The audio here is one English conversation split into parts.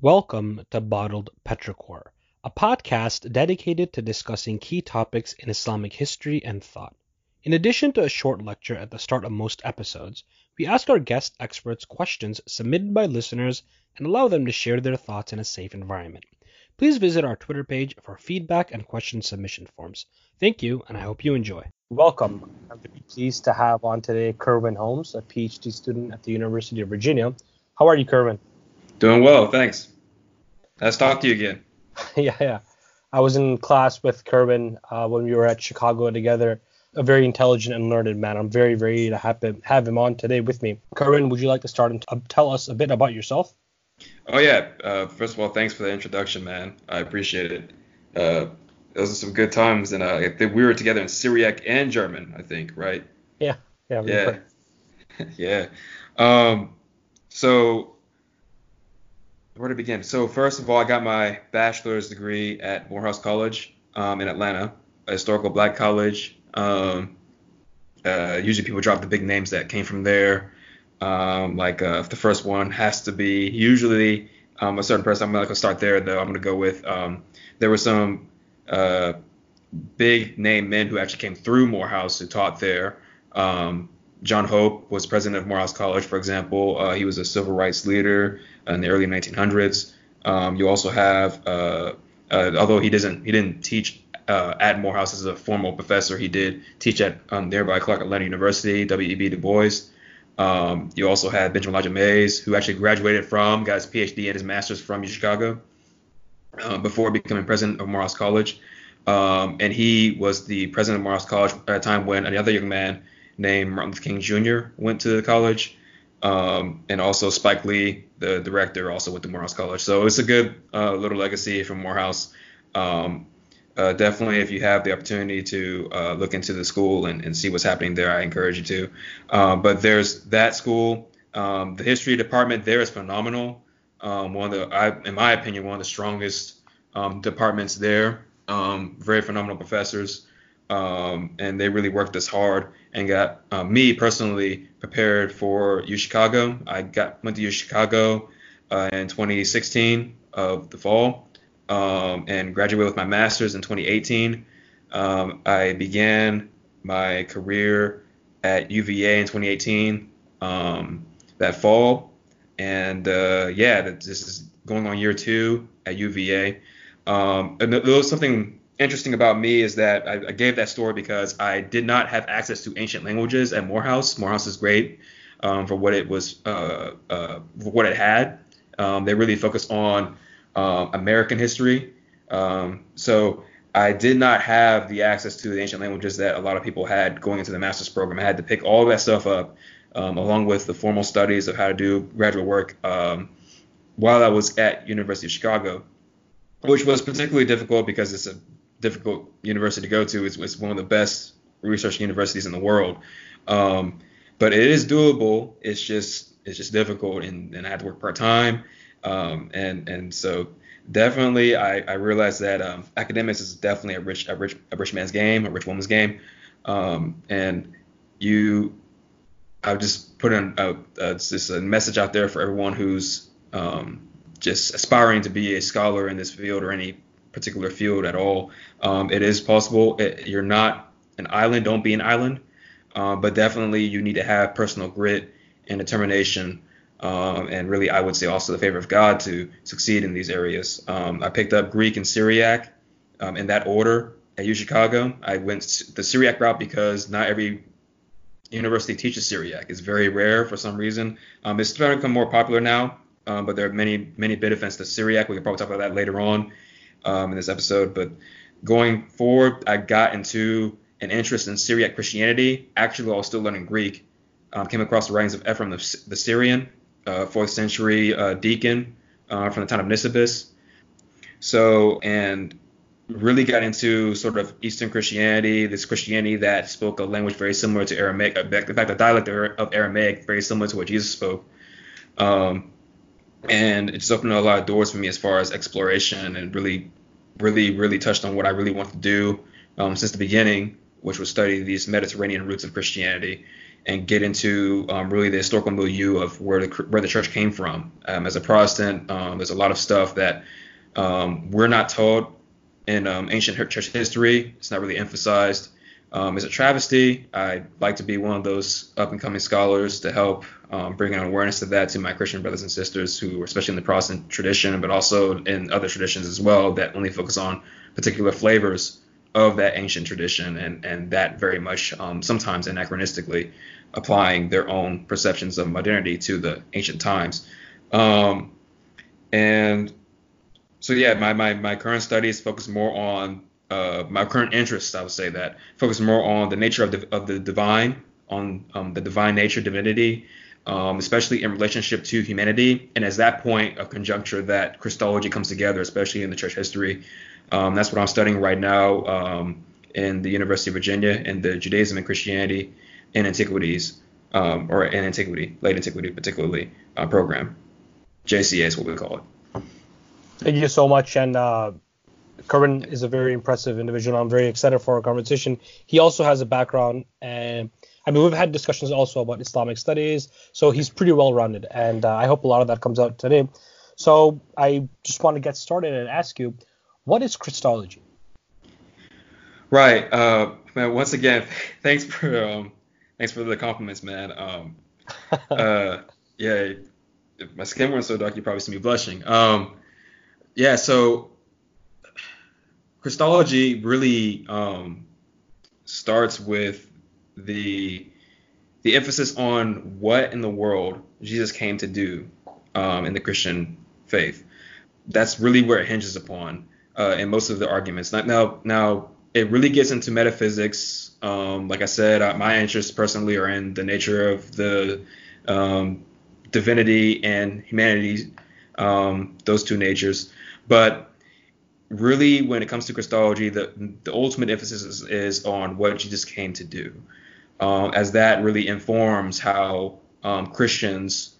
Welcome to Bottled Petrichor, a podcast dedicated to discussing key topics in Islamic history and thought. In addition to a short lecture at the start of most episodes, we ask our guest experts questions submitted by listeners and allow them to share their thoughts in a safe environment. Please visit our Twitter page for feedback and question submission forms. Thank you, and I hope you enjoy. Welcome. I'm very pleased to have on today Kerwin Holmes, a PhD student at the University of Virginia. How are you, Kerwin? Doing well, thanks. Nice to talk to you again. Yeah. I was in class with Kerwin when we were at Chicago together. A very intelligent and learned man. I'm very, very happy to have him on today with me. Kerwin, would you like to start and tell us a bit about yourself? Oh, yeah. First of all, thanks for the introduction, man. I appreciate it. Those are some good times. And we were together in Syriac and German, I think, right? Yeah. Yeah. So where to begin? So first of all, I got my bachelor's degree at Morehouse College in Atlanta, a historical black college. Usually people drop the big names that came from there. The first one has to be usually a certain person. I'm not going to start there, though. I'm going to go with there were some big name men who actually came through Morehouse who taught there. John Hope was president of Morehouse College, for example. He was a civil rights leader in the early 1900s. You also have, although he didn't teach at Morehouse as a formal professor, he did teach at nearby Clark Atlanta University, W.E.B. Du Bois. You also had Benjamin Elijah Mays, who actually graduated from, got his PhD and his master's from UChicago before becoming president of Morehouse College. And he was the president of Morehouse College at a time when another young man named Martin Luther King Jr. went to the college. And also Spike Lee, the director, also went to Morehouse College. So it's a good little legacy from Morehouse. Definitely, if you have the opportunity to look into the school and see what's happening there, I encourage you to. But there's that school. The history department there is phenomenal. In my opinion, one of the strongest departments there. Very phenomenal professors. And they really worked this hard and got me personally prepared for UChicago. I went to UChicago in 2016 of the fall and graduated with my master's in 2018. I began my career at UVA in 2018 that fall. And this is going on year two at UVA. And there was something interesting about me is that I gave that story because I did not have access to ancient languages at Morehouse. Morehouse is great for what it was, for what it had. They really focus on American history. So I did not have the access to the ancient languages that a lot of people had going into the master's program. I had to pick all that stuff up along with the formal studies of how to do graduate work while I was at University of Chicago, which was particularly difficult because it's a difficult university to go to. It's one of the best research universities in the world, but it is doable. It's just difficult, and I had to work part time, and so definitely I realized that academics is definitely a rich man's game, a rich woman's game, and I've just put in just a message out there for everyone who's just aspiring to be a scholar in this field or any particular field at all. It is possible. You're not an island. Don't be an island. But definitely you need to have personal grit and determination. And really, I would say also the favor of God to succeed in these areas. I picked up Greek and Syriac in that order at UChicago. I went the Syriac route because not every university teaches Syriac. It's very rare for some reason. It's starting to become more popular now. But there are many, many benefits to Syriac. We can probably talk about that later on in this episode. But going forward, I got into an interest in Syriac Christianity. Actually, while I was still learning Greek, came across the writings of Ephrem the Syrian, 4th century deacon from the town of Nisibis. So, and really got into sort of Eastern Christianity, this Christianity that spoke a language very similar to Aramaic. In fact, the dialect of Aramaic, very similar to what Jesus spoke. And it just opened a lot of doors for me as far as exploration and really, really, really touched on what I really wanted to do since the beginning, which was study these Mediterranean roots of Christianity. and get into really the historical milieu of where the church came from. As a Protestant, there's a lot of stuff that we're not taught in ancient church history. It's not really emphasized. It's a travesty. I'd like to be one of those up-and-coming scholars to help bring an awareness of that to my Christian brothers and sisters who are especially in the Protestant tradition, but also in other traditions as well that only focus on particular flavors of that ancient tradition and that very much sometimes anachronistically applying their own perceptions of modernity to the ancient times. And so, yeah, my current studies focus more on my current interests, I would say that, focus more on the nature of the divine, on the divine nature, divinity, especially in relationship to humanity. And as that point of conjuncture that Christology comes together, especially in the church history. That's what I'm studying right now in the University of Virginia in the Judaism and Christianity and Antiquities, or in Antiquity, Late Antiquity particularly, program. JCA is what we call it. Thank you so much. And Kerwin is a very impressive individual. I'm very excited for our conversation. He also has a background, and I mean, we've had discussions also about Islamic studies, so he's pretty well-rounded, and I hope a lot of that comes out today. So I just want to get started and ask you, what is Christology? Right. Man, once again, thanks for the compliments, man. Yeah, if my skin weren't so dark, you'd probably see me blushing. Yeah. So Christology really starts with the emphasis on what in the world Jesus came to do in the Christian faith. That's really where it hinges upon. In most of the arguments. Now, it really gets into metaphysics. Like I said, my interests personally are in the nature of the divinity and humanity, those two natures. But really, when it comes to Christology, the ultimate emphasis is on what Jesus came to do, as that really informs how Christians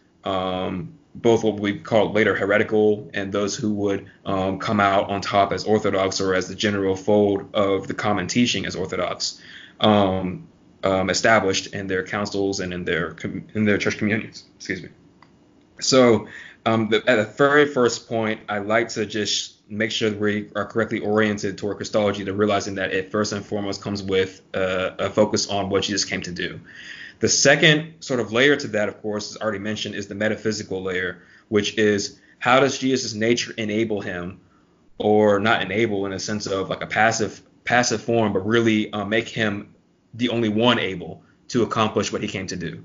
both what we call later heretical and those who would come out on top as orthodox or as the general fold of the common teaching as orthodox established in their councils and in their church communions. Excuse me. So at the very first point, I like to just make sure that we are correctly oriented toward Christology to realizing that it first and foremost comes with a focus on what Jesus came to do. The second sort of layer to that, of course, as already mentioned, is the metaphysical layer, which is how does Jesus' nature enable him, or not enable in a sense of like a passive form, but really make him the only one able to accomplish what he came to do.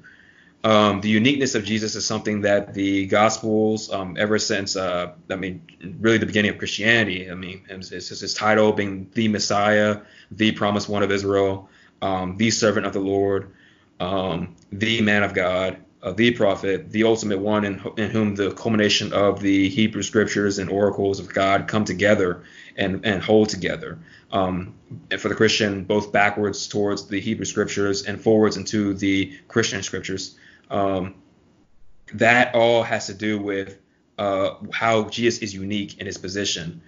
The uniqueness of Jesus is something that the Gospels, ever since, really the beginning of Christianity, his title being the Messiah, the Promised One of Israel, the Servant of the Lord, the man of God, the prophet, the ultimate one in whom the culmination of the Hebrew scriptures and oracles of God come together and hold together. And for the Christian, both backwards towards the Hebrew scriptures and forwards into the Christian scriptures. That all has to do with how Jesus is unique in his position,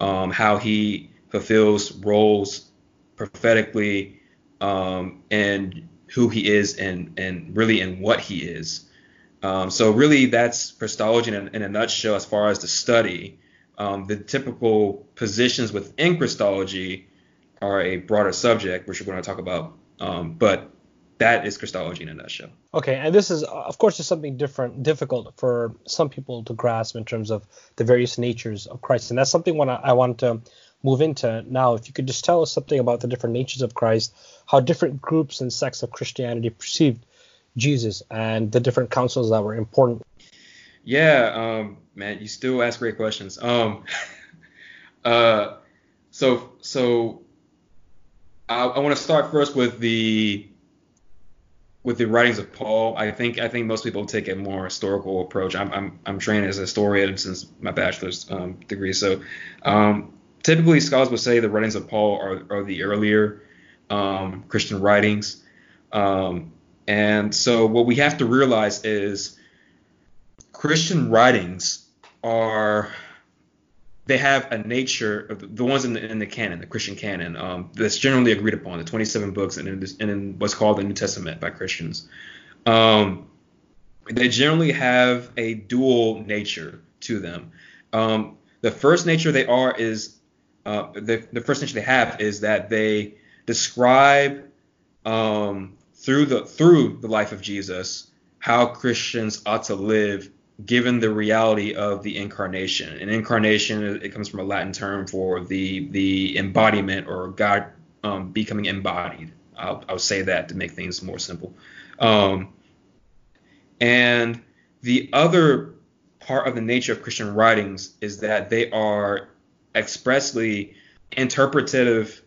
how he fulfills roles prophetically and who he is and really in what he is. So really that's Christology in a nutshell as far as the study. The typical positions within Christology are a broader subject, which we're going to talk about. But that is Christology in a nutshell. Okay, and this is, of course, is something difficult for some people to grasp in terms of the various natures of Christ. And that's something I want to move into now. If you could just tell us something about the different natures of Christ, how different groups and sects of Christianity perceived Jesus and the different councils that were important. Yeah, man, you still ask great questions. So I want to start first with the writings of Paul. I think most people take a more historical approach. I'm trained as a historian since my bachelor's degree, so typically, scholars would say the writings of Paul are the earlier Christian writings. And so what we have to realize is Christian writings are they have a nature, the ones in the canon, the Christian canon, that's generally agreed upon, the 27 books and in what's called the New Testament by Christians. They generally have a dual nature to them. The first nature they have is that they describe through the life of Jesus how Christians ought to live, given the reality of the incarnation. And incarnation, it comes from a Latin term for the embodiment, or God becoming embodied. I'll say that to make things more simple. And the other part of the nature of Christian writings is that they are expressly interpretative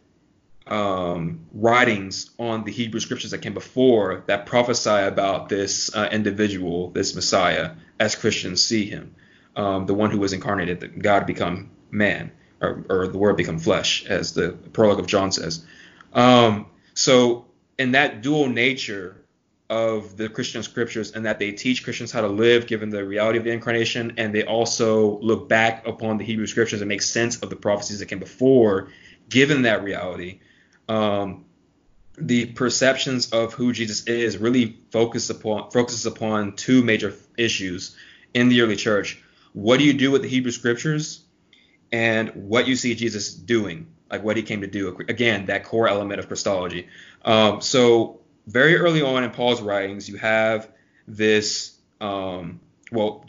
writings on the Hebrew scriptures that came before, that prophesy about this individual, this Messiah, as Christians see him, the one who was incarnated, that God become man, or the Word become flesh, as the prologue of John says. So in that dual nature of the Christian scriptures, and that they teach Christians how to live given the reality of the incarnation, and they also look back upon the Hebrew scriptures and make sense of the prophecies that came before, given that reality, the perceptions of who Jesus is really focuses upon two major issues in the early church. What do you do with the Hebrew scriptures, and what you see Jesus doing, like what he came to do. Again, that core element of Christology. So very early on in Paul's writings, you have this, given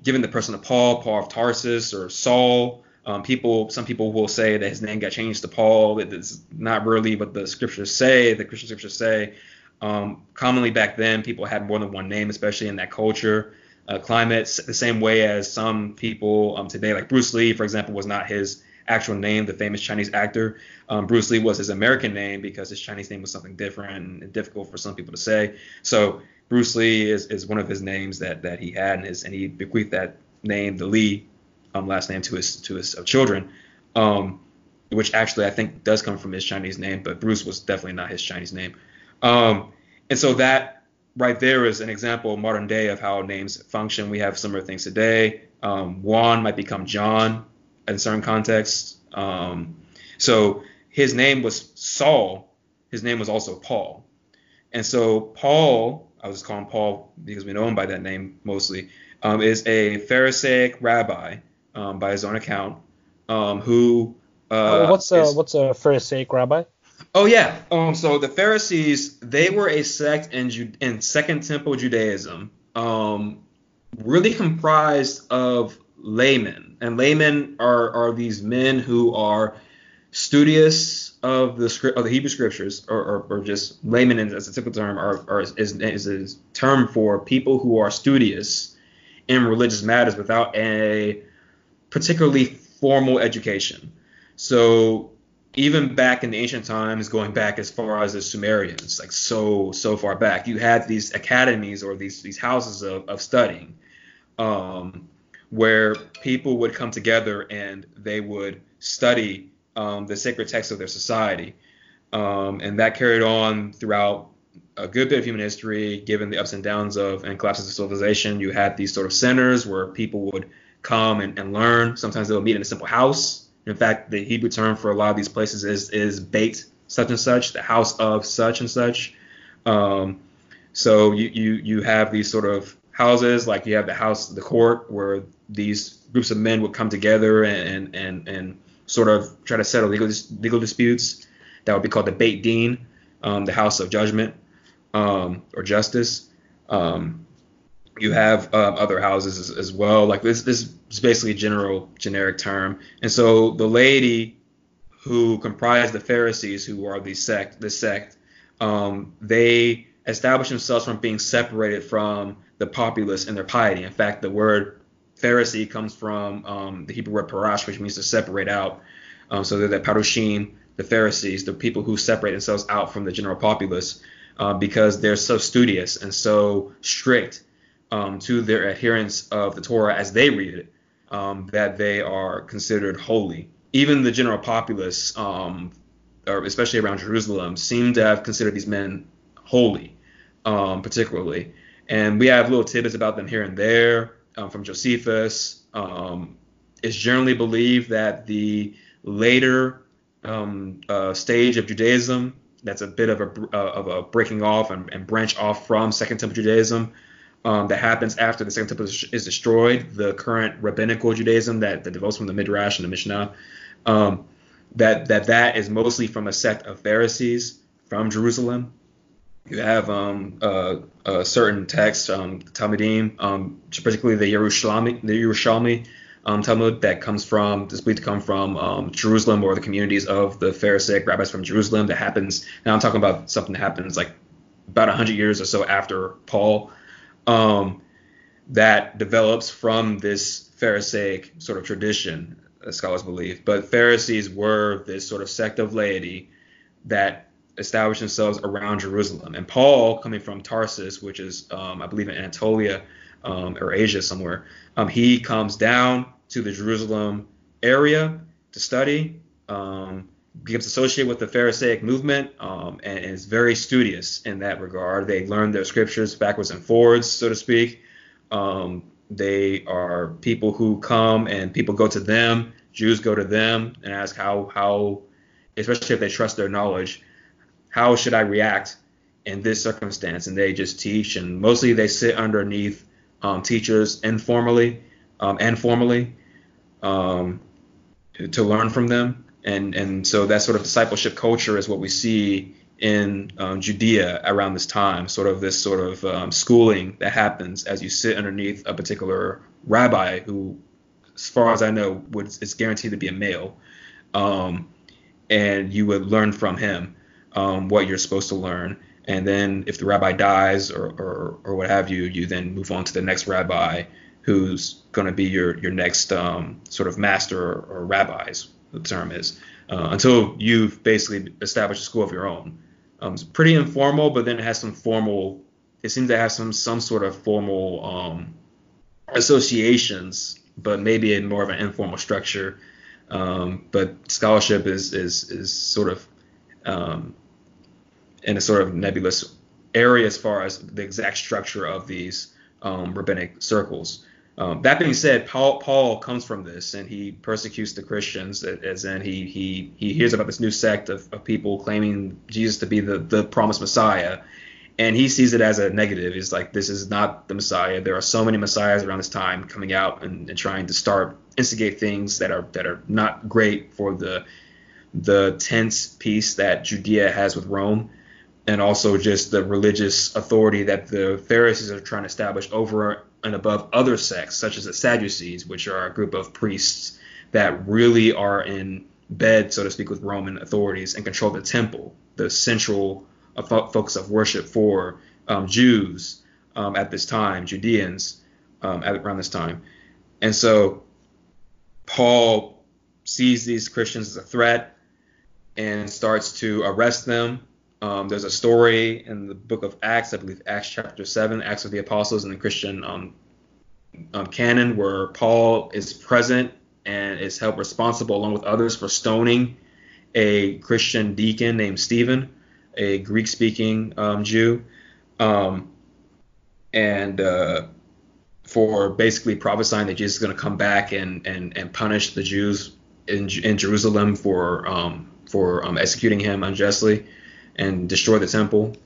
the person of Paul of Tarsus or Saul. Some people will say that his name got changed to Paul. It's not really what the Christian scriptures say. Commonly back then, people had more than one name, especially in that culture, climate, the same way as some people today, like Bruce Lee, for example, was not his actual name, the famous Chinese actor. Bruce Lee was his American name because his Chinese name was something different and difficult for some people to say. So Bruce Lee is one of his names that he had, and he bequeathed that name, the Lee, last name, to his children, which actually I think does come from his Chinese name, but Bruce was definitely not his Chinese name. And so that right there is an example modern day of how names function. We have similar things today. Juan might become John in certain contexts. So his name was Saul. His name was also Paul. And so Paul, I was calling Paul because we know him by that name mostly, is a Pharisaic rabbi, by his own account, who what's a Pharisaic rabbi? Oh yeah. So the Pharisees, they were a sect in Second Temple Judaism, really comprised of laymen, and laymen are these men who are studious of the Hebrew scriptures, or just laymen as a typical term is a term for people who are studious in religious matters without a particularly formal education. So even back in the ancient times, going back as far as the Sumerians, like so far back, you had these academies or these houses of studying, where people would come together and they would study the sacred texts of their society. And that carried on throughout a good bit of human history. Given the ups and downs of and collapses of civilization, you had these sort of centers where people would come and learn. Sometimes they'll meet in a simple house. In fact, the Hebrew term for a lot of these places is bait such and such, the house of such and such. So you have these sort of houses, like you have the house of the court, where these groups of men would come together and sort of try to settle legal disputes. That would be called the beit din, the house of judgment, or justice. You have other houses as well. Like this is basically a generic term. And so the laity who comprised the Pharisees, who are the sect, they established themselves from being separated from the populace in their piety. In fact, the word Pharisee comes from the Hebrew word parash, which means to separate out. So they're the parushim, the Pharisees, the people who separate themselves out from the general populace, because they're so studious and so strict to their adherence of the Torah as they read it, that they are considered holy. Even the general populace, or especially around Jerusalem, seem to have considered these men holy, particularly. And we have little tidbits about them here and there, from Josephus. It's generally believed that the later stage of Judaism, that's a bit of a breaking off and branch off from Second Temple Judaism, that happens after the Second Temple is destroyed, the current rabbinical Judaism that develops from the Midrash and the Mishnah, that is mostly from a sect of Pharisees from Jerusalem. You have certain texts, Talmudim, particularly the Yerushalmi Talmud, that comes from, is believed to come from Jerusalem or the communities of the Pharisaic rabbis from Jerusalem. That happens. Now I'm talking about something that happens like about 100 years or so after Paul. That develops from this Pharisaic sort of tradition, as scholars believe. But Pharisees were this sort of sect of laity that established themselves around Jerusalem. And Paul, coming from Tarsus, which is, I believe, in Anatolia or Asia somewhere, he comes down to the Jerusalem area to study, becomes associated with the Pharisaic movement, and is very studious in that regard. They learn their scriptures backwards and forwards, so to speak. They are people who come and people go to them. Jews go to them and ask how, especially if they trust their knowledge, how should I react in this circumstance? And they just teach, and mostly they sit underneath teachers informally and formally to learn from them. And so that sort of discipleship culture is what we see in Judea around this time, this schooling that happens as you sit underneath a particular rabbi who, as far as I know, is guaranteed to be a male. And you would learn from him what you're supposed to learn. And then if the rabbi dies or what have you, you then move on to the next rabbi who's going to be your next master or rabbis. The term is until you've basically established a school of your own. It's pretty informal, but then it has some formal. It seems to have some sort of formal associations, but maybe in more of an informal structure. But scholarship is sort of in a sort of nebulous area as far as the exact structure of these rabbinic circles. That being said, Paul comes from this, and he persecutes the Christians, as in he hears about this new sect of people claiming Jesus to be the promised Messiah, and he sees it as a negative. He's like, this is not the Messiah. There are so many Messiahs around this time coming out and trying to instigate things that are not great for the tense peace that Judea has with Rome, and also just the religious authority that the Pharisees are trying to establish over and above other sects, such as the Sadducees, which are a group of priests that really are in bed, so to speak, with Roman authorities and control the temple, the central focus of worship for Jews at this time, Judeans around this time. And so Paul sees these Christians as a threat and starts to arrest them. There's a story in the book of Acts, I believe Acts chapter 7, Acts of the Apostles in the Christian canon, where Paul is present and is held responsible along with others for stoning a Christian deacon named Stephen, a Greek-speaking Jew, and for basically prophesying that Jesus is going to come back and punish the Jews in Jerusalem for executing him unjustly and destroy the temple.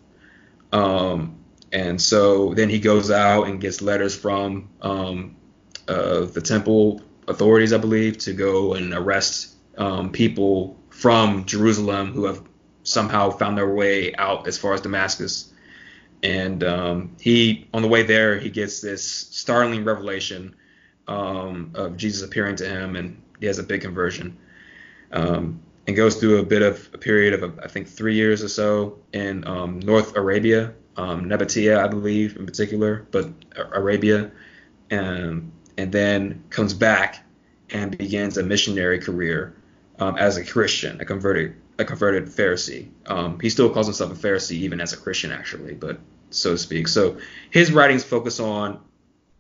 And so then he goes out and gets letters from the temple authorities, I believe, to go and arrest people from Jerusalem who have somehow found their way out as far as Damascus. And he, on the way there, he gets this startling revelation of Jesus appearing to him, and he has a big conversion. And goes through a bit of a period of, I think, 3 years or so in North Arabia, Nabatea, I believe, in particular, but Arabia, and then comes back and begins a missionary career as a Christian, a converted Pharisee. He still calls himself a Pharisee even as a Christian, actually, but so to speak. So his writings focus on,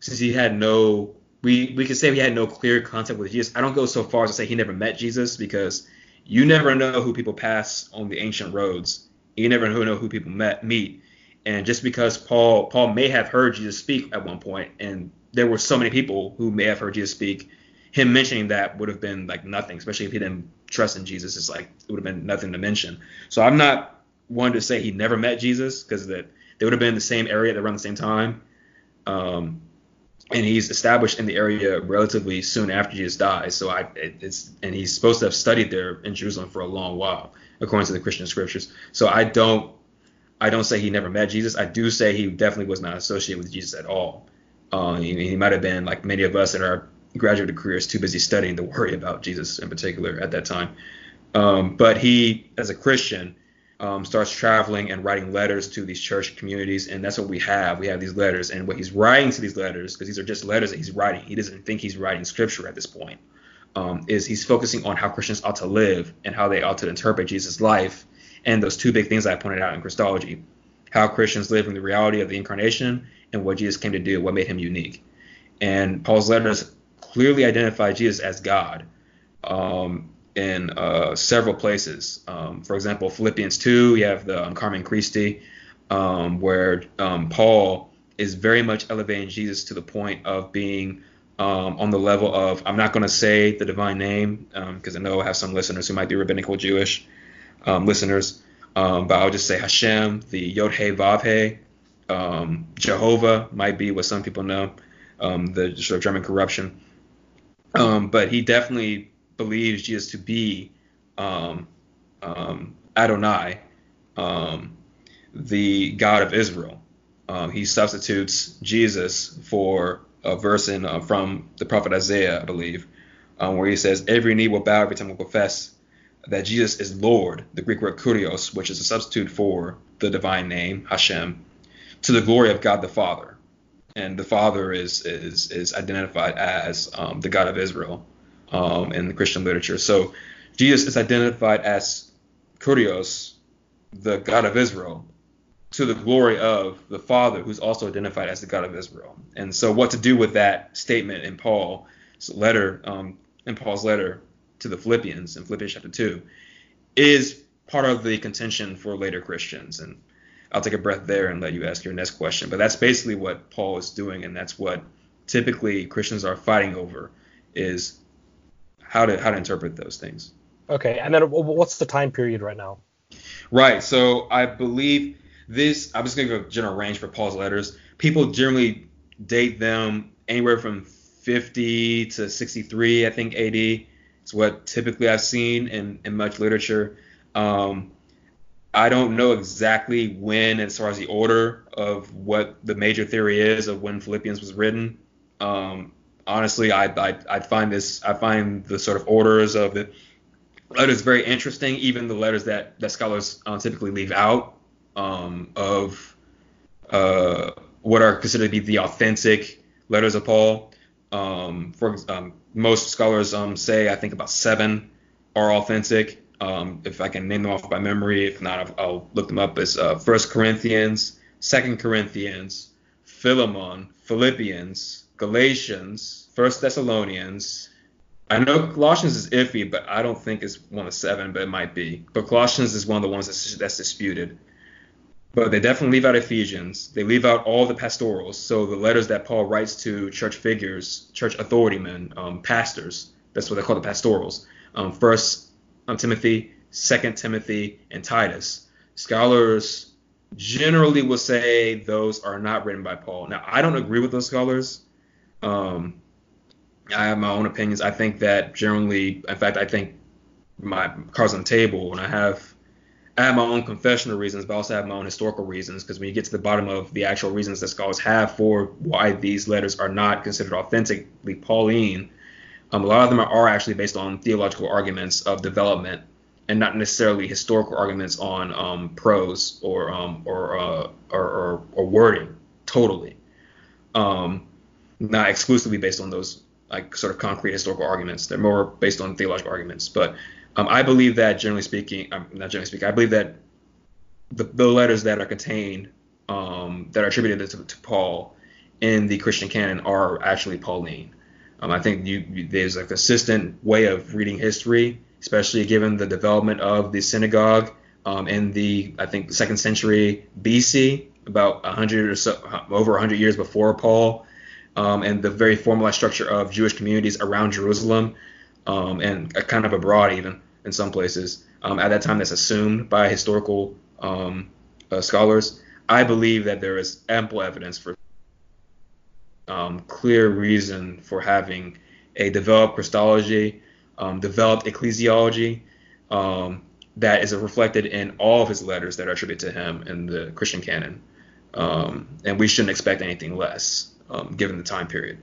since he had no, we could say he had no clear contact with Jesus. I don't go so far as to say he never met Jesus, because you never know who people pass on the ancient roads. You never know who people meet. And just because Paul may have heard Jesus speak at one point, and there were so many people who may have heard Jesus speak, him mentioning that would have been like nothing, especially if he didn't trust in Jesus. It's like it would have been nothing to mention. So I'm not one to say he never met Jesus, because that they would have been in the same area at around the same time. And he's established in the area relatively soon after Jesus dies. So and he's supposed to have studied there in Jerusalem for a long while, according to the Christian scriptures. So I don't say he never met Jesus. I do say he definitely was not associated with Jesus at all. He might have been like many of us in our graduate careers, too busy studying to worry about Jesus in particular at that time. But he, as a Christian, starts traveling and writing letters to these church communities, and that's what we have. We have these letters, and what he's writing to these letters, because these are just letters that he's writing, he doesn't think he's writing scripture at this point, is he's focusing on how Christians ought to live and how they ought to interpret Jesus' life, and those two big things I pointed out in Christology: how Christians live in the reality of the incarnation and what Jesus came to do, what made him unique. And Paul's letters clearly identify Jesus as God in several places. For example, Philippians 2, you have the Carmen Christi, where Paul is very much elevating Jesus to the point of being on the level of, I'm not going to say the divine name, because I know I have some listeners who might be rabbinical Jewish listeners, but I'll just say Hashem, the Yod-Heh Vav-Heh. Jehovah might be what some people know, the sort of German corruption. But he definitely believes Jesus to be Adonai, the God of Israel. He substitutes Jesus for a verse from the prophet Isaiah, I believe, where he says, every knee will bow, every tongue will confess that Jesus is Lord, the Greek word Kurios, which is a substitute for the divine name, Hashem, to the glory of God the Father. And the Father is identified as the God of Israel in the Christian literature. So Jesus is identified as Kurios, the God of Israel, to the glory of the Father, who's also identified as the God of Israel. And so what to do with that statement in Paul's letter to the Philippians, in Philippians chapter 2, is part of the contention for later Christians. And I'll take a breath there and let you ask your next question. But that's basically what Paul is doing, and that's what typically Christians are fighting over, is how to interpret those things. Okay, and then what's the time period right now? Right, so I believe this – I'm just going to give a general range for Paul's letters. People generally date them anywhere from 50 to 63, I think, AD. It's what typically I've seen in much literature. I don't know exactly when, as far as the order of what the major theory is of when Philippians was written. Honestly, I find the sort of orders of the letters very interesting, even the letters that scholars typically leave out of what are considered to be the authentic letters of Paul. Most scholars say I think about 7 are authentic. If I can name them off by memory, if not, I'll look them up. It's 1 Corinthians, 2 Corinthians, Philemon, Philippians, Galatians, 1 Thessalonians. I know Colossians is iffy, but I don't think it's one of 7, but it might be. But Colossians is one of the ones that's disputed. But they definitely leave out Ephesians. They leave out all the pastorals. So the letters that Paul writes to church figures, church authority men, pastors, that's what they call the pastorals. 1st Timothy, 2 Timothy, and Titus. Scholars generally will say those are not written by Paul. Now, I don't agree with those scholars. I have my own opinions. I think that generally, in fact, I think my cards on the table, and I have my own confessional reasons, but I also have my own historical reasons, because when you get to the bottom of the actual reasons that scholars have for why these letters are not considered authentically Pauline, a lot of them are actually based on theological arguments of development and not necessarily historical arguments on prose or wording totally, not exclusively based on those like sort of concrete historical arguments. They're more based on theological arguments. But I believe that I believe that the letters that are contained, that are attributed to Paul in the Christian canon are actually Pauline. I think there's a consistent way of reading history, especially given the development of the synagogue in the, I think, 2nd century BC, about 100 or so, over 100 years before Paul. and the very formalized structure of Jewish communities around Jerusalem, and kind of abroad even in some places. At that time, that's assumed by historical scholars. I believe that there is ample evidence for clear reason for having a developed Christology, developed ecclesiology, that is reflected in all of his letters that are attributed to him in the Christian canon. And we shouldn't expect anything less, given the time period.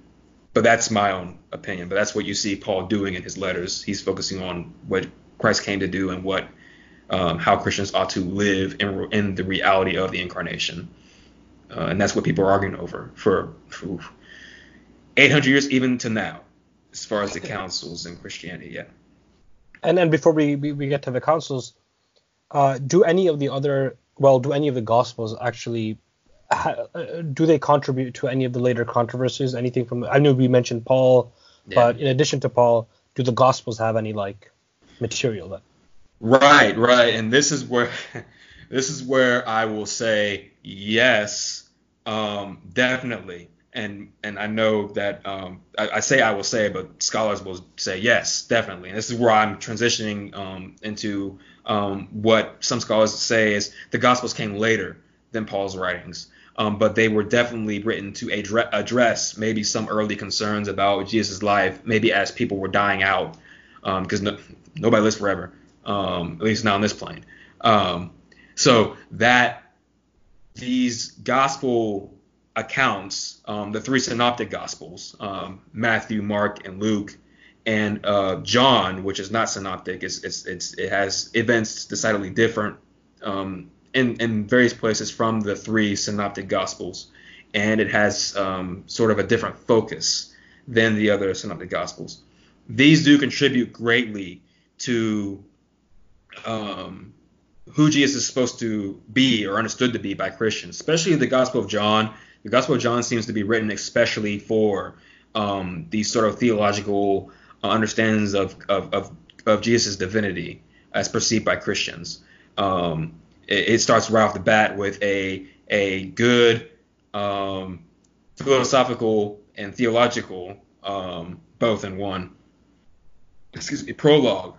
But that's my own opinion. But that's what you see Paul doing in his letters. He's focusing on what Christ came to do and what how Christians ought to live in the reality of the incarnation. And that's what people are arguing over for 800 years, even to now, as far as the councils in Christianity. Yeah. And then before we get to the councils, do any of the Gospels actually do they contribute to any of the later controversies? Anything from, I know we mentioned Paul, yeah, but in addition to Paul, do the Gospels have any like material that? Right, and this is where I will say yes, definitely. And I know that I say I will say, but scholars will say yes, definitely. And this is where I'm transitioning into what some scholars say is the Gospels came later than Paul's writings, but they were definitely written to address maybe some early concerns about Jesus' life, maybe as people were dying out, because nobody lives forever, at least not on this plane. So that these Gospel accounts, the three synoptic Gospels, Matthew, Mark, and Luke, and John, which is not synoptic, it has events decidedly different in various places from the three synoptic Gospels, and it has sort of a different focus than the other synoptic Gospels. These do contribute greatly to who Jesus is supposed to be or understood to be by Christians, especially the Gospel of John. The Gospel of John seems to be written especially for these sort of theological understandings of Jesus' divinity as perceived by Christians. It starts right off the bat with a good philosophical and theological, both in one, prologue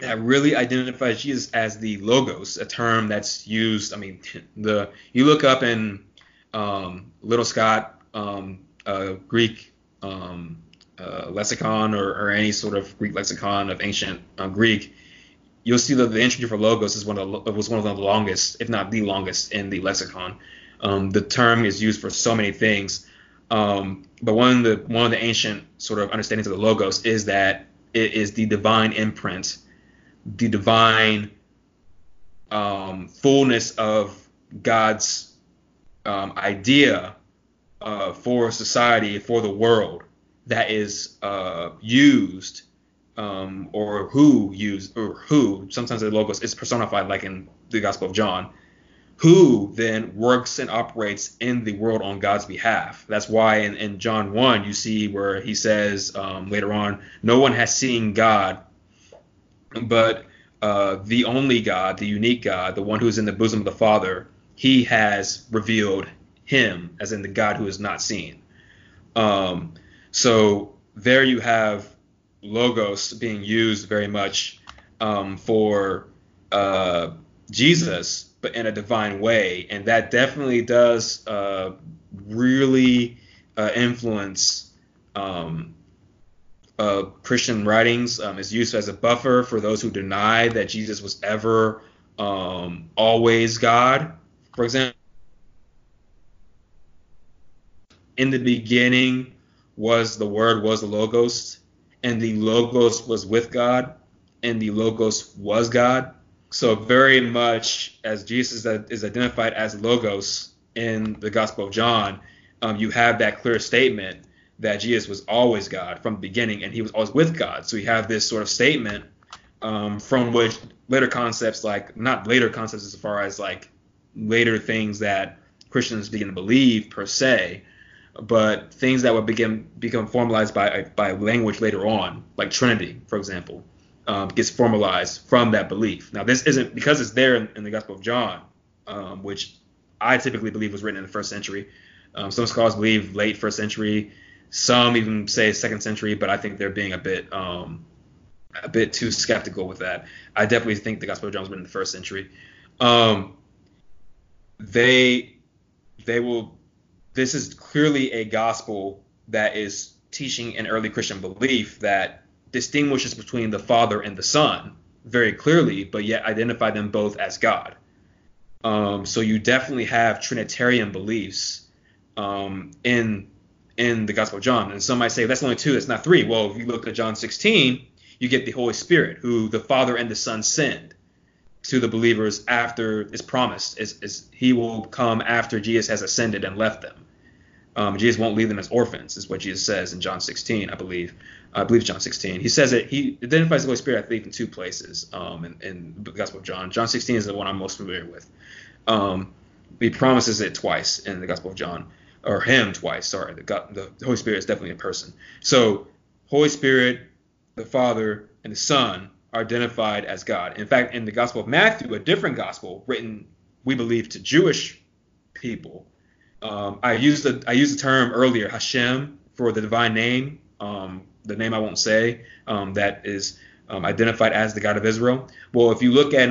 that really identifies Jesus as the Logos, a term that's used. I mean, you look up in Little Scott, Greek lexicon or any sort of Greek lexicon of ancient Greek, you'll see that the entry for logos was one of the longest, if not the longest, in the lexicon. The term is used for so many things, but one of the ancient sort of understandings of the logos is that it is the divine imprint, the divine fullness of God's idea for society, for the world, that is used sometimes the logos is personified, like in the Gospel of John, who then works and operates in the world on God's behalf. That's why in John 1 you see where he says later on, no one has seen God but the only God, the unique God, the one who is in the bosom of the Father. He has revealed him, as in the God who is not seen. So there you have logos being used very much for Jesus, but in a divine way. And that definitely does really influence Christian writings. It's used as a buffer for those who deny that Jesus was ever always God. For example, in the beginning was the Word, was the Logos, and the Logos was with God, and the Logos was God. So very much as Jesus is identified as Logos in the Gospel of John, you have that clear statement that Jesus was always God from the beginning, and he was always with God. So you have this sort of statement from which later concepts, like, not later concepts as far as like later things that Christians begin to believe per se, but things that would become formalized by language later on, like Trinity, for example, gets formalized from that belief. Now, this isn't because it's there in the Gospel of John, which I typically believe was written in the first century. Some scholars believe late 1st century. Some even say 2nd century, but I think they're being a bit too skeptical with that. I definitely think the Gospel of John was written in the 1st century. This is clearly a gospel that is teaching an early Christian belief that distinguishes between the Father and the Son very clearly, but yet identify them both as God. So you definitely have Trinitarian beliefs in the Gospel of John. And some might say that's only two, that's not three. Well, if you look at John 16, you get the Holy Spirit, who the Father and the Son send to the believers after it's promised. He will come after Jesus has ascended and left them. Jesus won't leave them as orphans, is what Jesus says in John 16, I believe. I believe John 16. He says that he identifies the Holy Spirit, I think, in two places in the Gospel of John. John 16 is the one I'm most familiar with. He promises it twice in the Gospel of John, or him twice. Sorry, the Holy Spirit is definitely a person. So Holy Spirit, the Father, and the Son are identified as God. In fact, in the Gospel of Matthew, a different gospel written, we believe, to Jewish people, I used the term earlier, Hashem, for the divine name, the name I won't say, that is identified as the God of Israel. Well, if you look at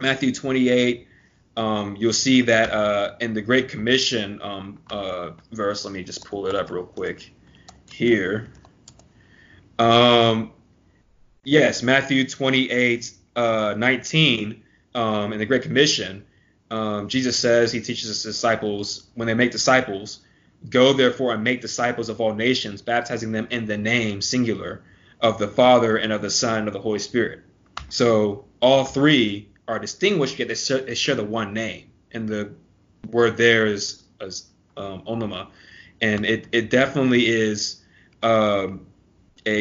Matthew 28, you'll see that in the Great Commission verse, let me just pull it up real quick here. Yes, Matthew 28, 19, in the Great Commission, Jesus says, he teaches his disciples, when they make disciples, go therefore and make disciples of all nations, baptizing them in the name, singular, of the Father and of the Son and of the Holy Spirit. So all three are distinguished, yet they share the one name. And the word there is onoma. And it definitely is a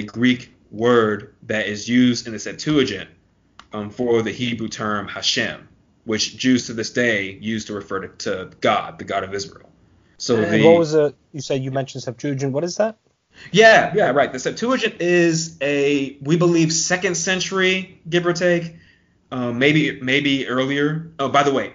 Greek word that is used in the Septuagint for the Hebrew term Hashem, which Jews to this day use to refer to God, the God of Israel. So, you mentioned Septuagint. What is that? Yeah, right. The Septuagint is we believe, 2nd century, give or take, maybe earlier. Oh, by the way,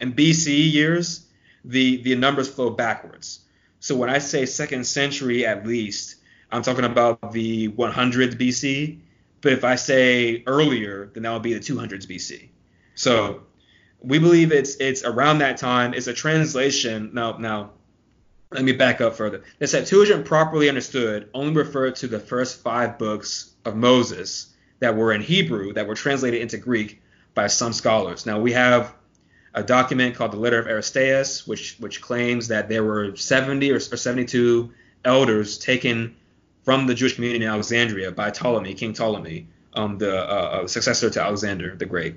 in BC years, the numbers flow backwards. So when I say 2nd century, at least, I'm talking about the 100s BC. But if I say earlier, then that would be the 200s BC. So we believe it's around that time. It's a translation. Now, let me back up further. The Septuagint, properly understood, only referred to the first 5 books of Moses that were in Hebrew, that were translated into Greek by some scholars. Now, we have a document called the Letter of Aristeas, which claims that there were 70 or 72 elders taken from the Jewish community in Alexandria by Ptolemy, King Ptolemy, the successor to Alexander the Great.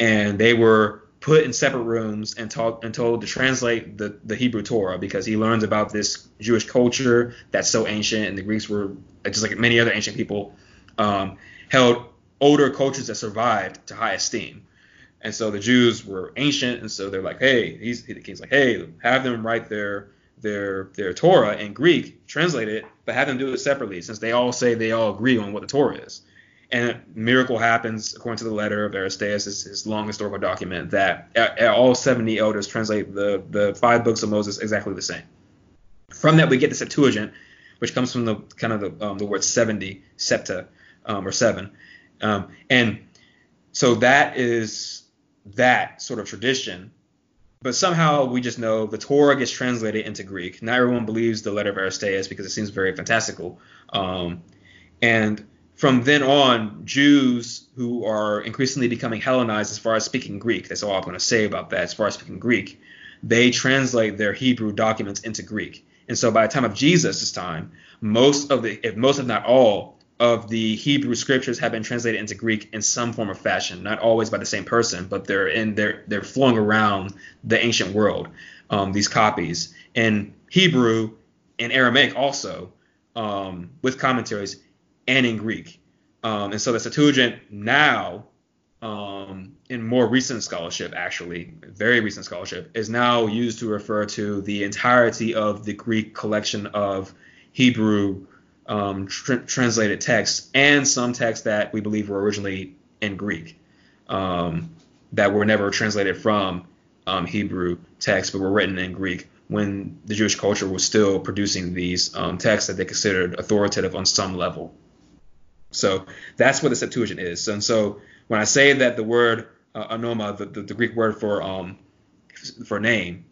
And they were put in separate rooms and told to translate the Hebrew Torah, because he learns about this Jewish culture that's so ancient, and the Greeks were, just like many other ancient people, held older cultures that survived to high esteem. And so the Jews were ancient, and so they're like, hey, the king's like, hey, have them write their Torah in Greek, translate it, but have them do it separately, since they all say they all agree on what the Torah is. And a miracle happens, according to the Letter of Aristeas, his long historical document, that all 70 elders translate the 5 books of Moses exactly the same. From that, we get the Septuagint, which comes from the kind of the word 70, septa, or 7. And so that is that sort of tradition. But somehow we just know the Torah gets translated into Greek. Not everyone believes the Letter of Aristeas because it seems very fantastical. And from then on, Jews who are increasingly becoming Hellenized as far as speaking Greek, that's all I'm going to say about that, as far as speaking Greek, they translate their Hebrew documents into Greek. And so by the time of Jesus' time, most if not all of the Hebrew scriptures have been translated into Greek in some form or fashion, not always by the same person, but they're flowing around the ancient world, these copies, in Hebrew and Aramaic also, with commentaries, and in Greek. And so the Septuagint now, in more recent scholarship, actually, very recent scholarship, is now used to refer to the entirety of the Greek collection of Hebrew translated texts, and some texts that we believe were originally in Greek, that were never translated from Hebrew texts, but were written in Greek when the Jewish culture was still producing these texts that they considered authoritative on some level. So that's what the Septuagint is. And so when I say that the word onoma, the Greek word for name,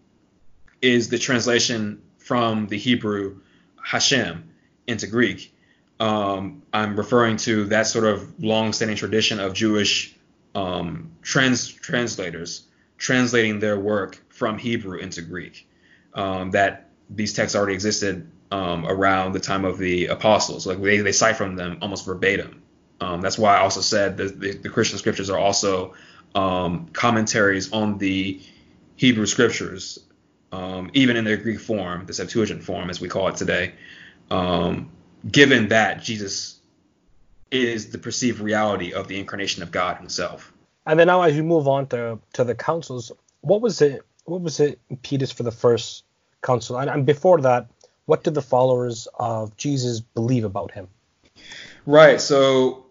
is the translation from the Hebrew Hashem into Greek, I'm referring to that sort of long-standing tradition of Jewish translators translating their work from Hebrew into Greek, that these texts already existed around the time of the apostles. Like they cite from them almost verbatim. That's why I also said that the Christian scriptures are also commentaries on the Hebrew scriptures, even in their Greek form, the Septuagint form, as we call it today, given that Jesus is the perceived reality of the incarnation of God himself. And then now, as you move on to the councils, what was it impetus for the first council? And before that, what did the followers of Jesus believe about him? Right. So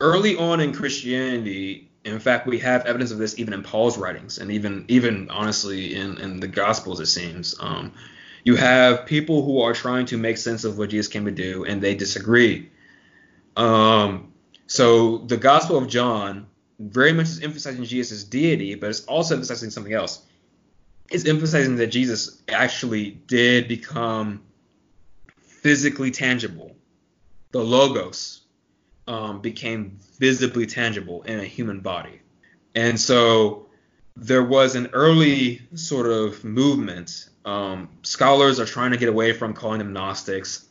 early on in Christianity, in fact, we have evidence of this even in Paul's writings and even honestly in the Gospels, it seems. You have people who are trying to make sense of what Jesus came to do, and they disagree. So the Gospel of John very much is emphasizing Jesus' deity, but it's also emphasizing something else. It's emphasizing that Jesus actually did become physically tangible. The Logos became visibly tangible in a human body. And so there was an early sort of movement. Scholars are trying to get away from calling them Gnostics.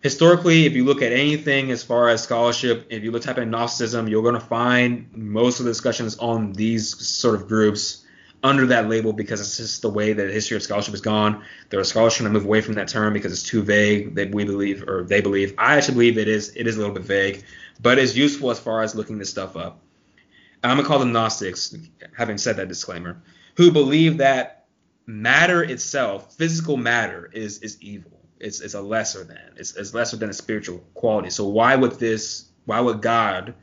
Historically, if you look at anything as far as scholarship, if you look at Gnosticism, you're going to find most of the discussions on these sort of groups under that label, because it's just the way that the history of scholarship has gone. There are scholars trying to move away from that term because it's too vague, they believe. I actually believe it is a little bit vague, but it's useful as far as looking this stuff up. I'm going to call them Gnostics, having said that disclaimer, who believe that matter itself, physical matter, is evil. It's a lesser than. It's lesser than a spiritual quality. So why would God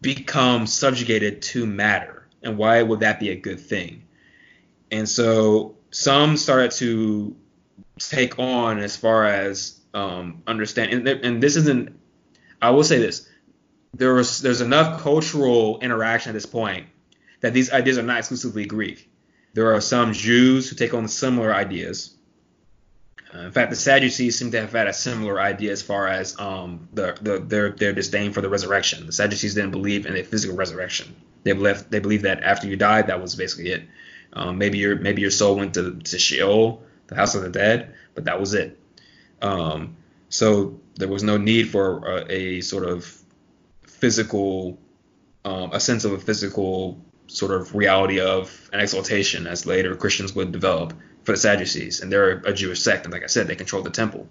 become subjugated to matter? And why would that be a good thing? And so some started to take on as far as understanding. And this isn't – I will say this. There's enough cultural interaction at this point that these ideas are not exclusively Greek. There are some Jews who take on similar ideas. In fact, the Sadducees seem to have had a similar idea as far as their disdain for the resurrection. The Sadducees didn't believe in a physical resurrection. They believed that after you died, that was basically it. Maybe your soul went to Sheol, the house of the dead, but that was it. So there was no need for a sort of physical, a sense of a physical sort of reality of an exaltation, as later Christians would develop. For the Sadducees, and they're a Jewish sect, and like I said, they controlled the temple.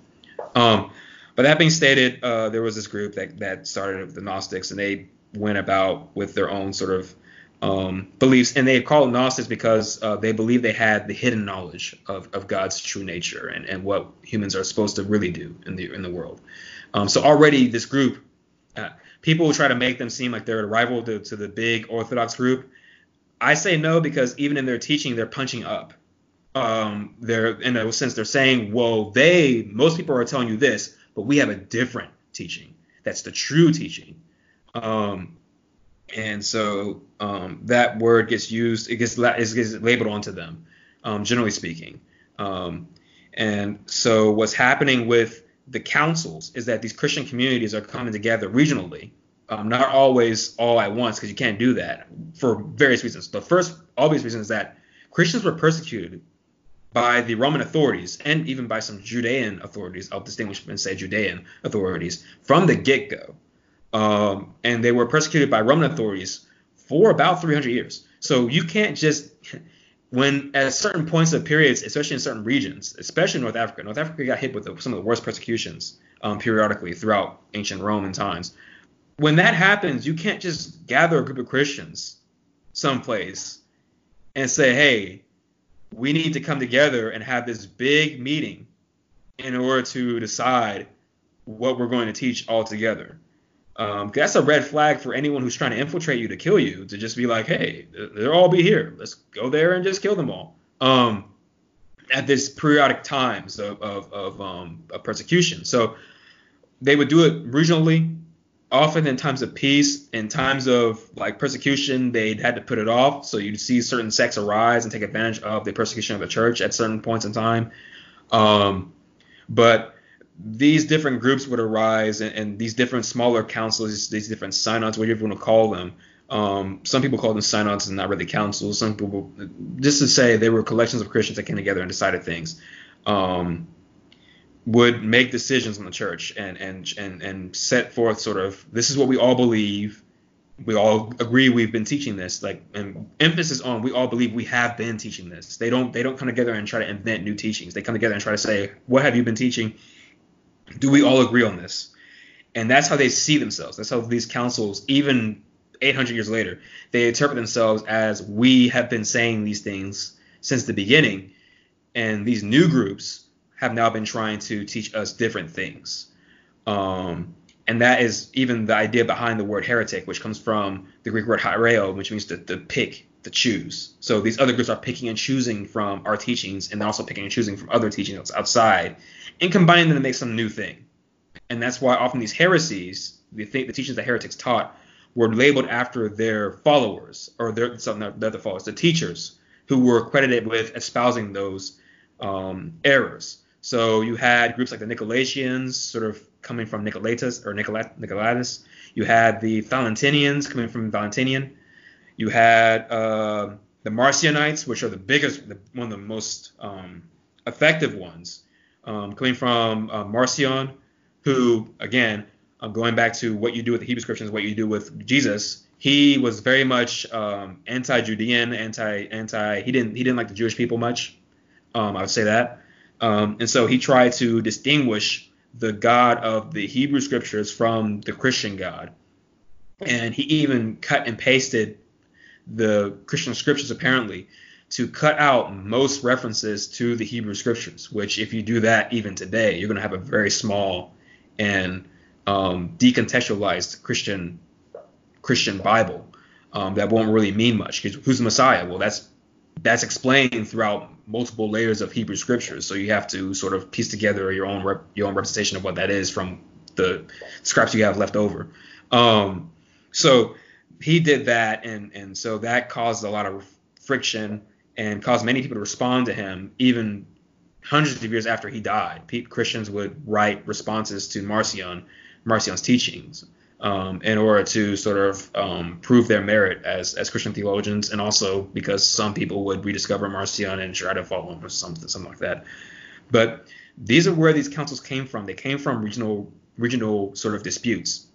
But that being stated, there was this group that started, the Gnostics, and they went about with their own sort of beliefs, and they called Gnostics because they believed they had the hidden knowledge of God's true nature and what humans are supposed to really do in the world. So already this group, people try to make them seem like they're a rival to the big Orthodox group. I say no, because even in their teaching, they're punching up. They're in a sense, they're saying, well, most people are telling you this, but we have a different teaching. That's the true teaching. And so that word gets used, it gets labeled onto them, generally speaking. And so what's happening with the councils is that these Christian communities are coming together regionally, not always all at once, because you can't do that for various reasons. The first obvious reason is that Christians were persecuted by the Roman authorities and even by some Judean authorities. I'll distinguish and say Judean authorities from the get-go. And they were persecuted by Roman authorities for about 300 years. So you can't just – when at certain points of periods, especially in certain regions, especially North Africa got hit with some of the worst persecutions periodically throughout ancient Roman times. When that happens, you can't just gather a group of Christians someplace and say, hey, we need to come together and have this big meeting in order to decide what we're going to teach all together. That's a red flag for anyone who's trying to infiltrate you to kill you, to just be like, hey, they'll all be here. Let's go there and just kill them all. at this periodic times of persecution. So they would do it regionally, often in times of peace. In times of like persecution, they'd had to put it off. So you'd see certain sects arise and take advantage of the persecution of the church at certain points in time. But these different groups would arise, and these different smaller councils, these different synods, whatever you want to call them. Some people call them synods and not really councils. Some people, just to say, they were collections of Christians that came together and decided things, would make decisions in the church and set forth sort of, this is what we all believe. We all agree we've been teaching this, like, and emphasis on we all believe we have been teaching this. They don't come together and try to invent new teachings. They come together and try to say, what have you been teaching? Do we all agree on this? And that's how they see themselves. That's how these councils, even 800 years later, they interpret themselves as, we have been saying these things since the beginning, and these new groups have now been trying to teach us different things. And that is even the idea behind the word heretic, which comes from the Greek word hiereo, which means to pick, to choose. So these other groups are picking and choosing from our teachings, and they're also picking and choosing from other teachings outside, and combining them to make some new thing. And that's why often these heresies, the teachings that heretics taught, were labeled after their followers, or their followers, the teachers who were credited with espousing those errors. So you had groups like the Nicolaitans, sort of coming from Nicolaitus or Nicolaitus. You had the Valentinians coming from Valentinian. You had the Marcionites, which are the biggest, one of the most effective ones, coming from Marcion, who, again, going back to what you do with the Hebrew Scriptures, what you do with Jesus, he was very much anti-Judean, he didn't like the Jewish people much. I would say that. And so he tried to distinguish the God of the Hebrew Scriptures from the Christian God. And he even cut and pasted the Christian Scriptures, apparently, to cut out most references to the Hebrew Scriptures, which if you do that even today, you're going to have a very small and decontextualized Christian Bible that won't really mean much. Because who's the Messiah? Well, that's explained throughout multiple layers of Hebrew Scriptures. So you have to sort of piece together your own representation of what that is from the scraps you have left over. So he did that, and so that caused a lot of friction and caused many people to respond to him, even hundreds of years after he died. Christians would write responses to Marcion's teachings in order to sort of prove their merit as Christian theologians, and also because some people would rediscover Marcion and try to follow him or something like that. But these are where these councils came from. They came from regional sort of disputes.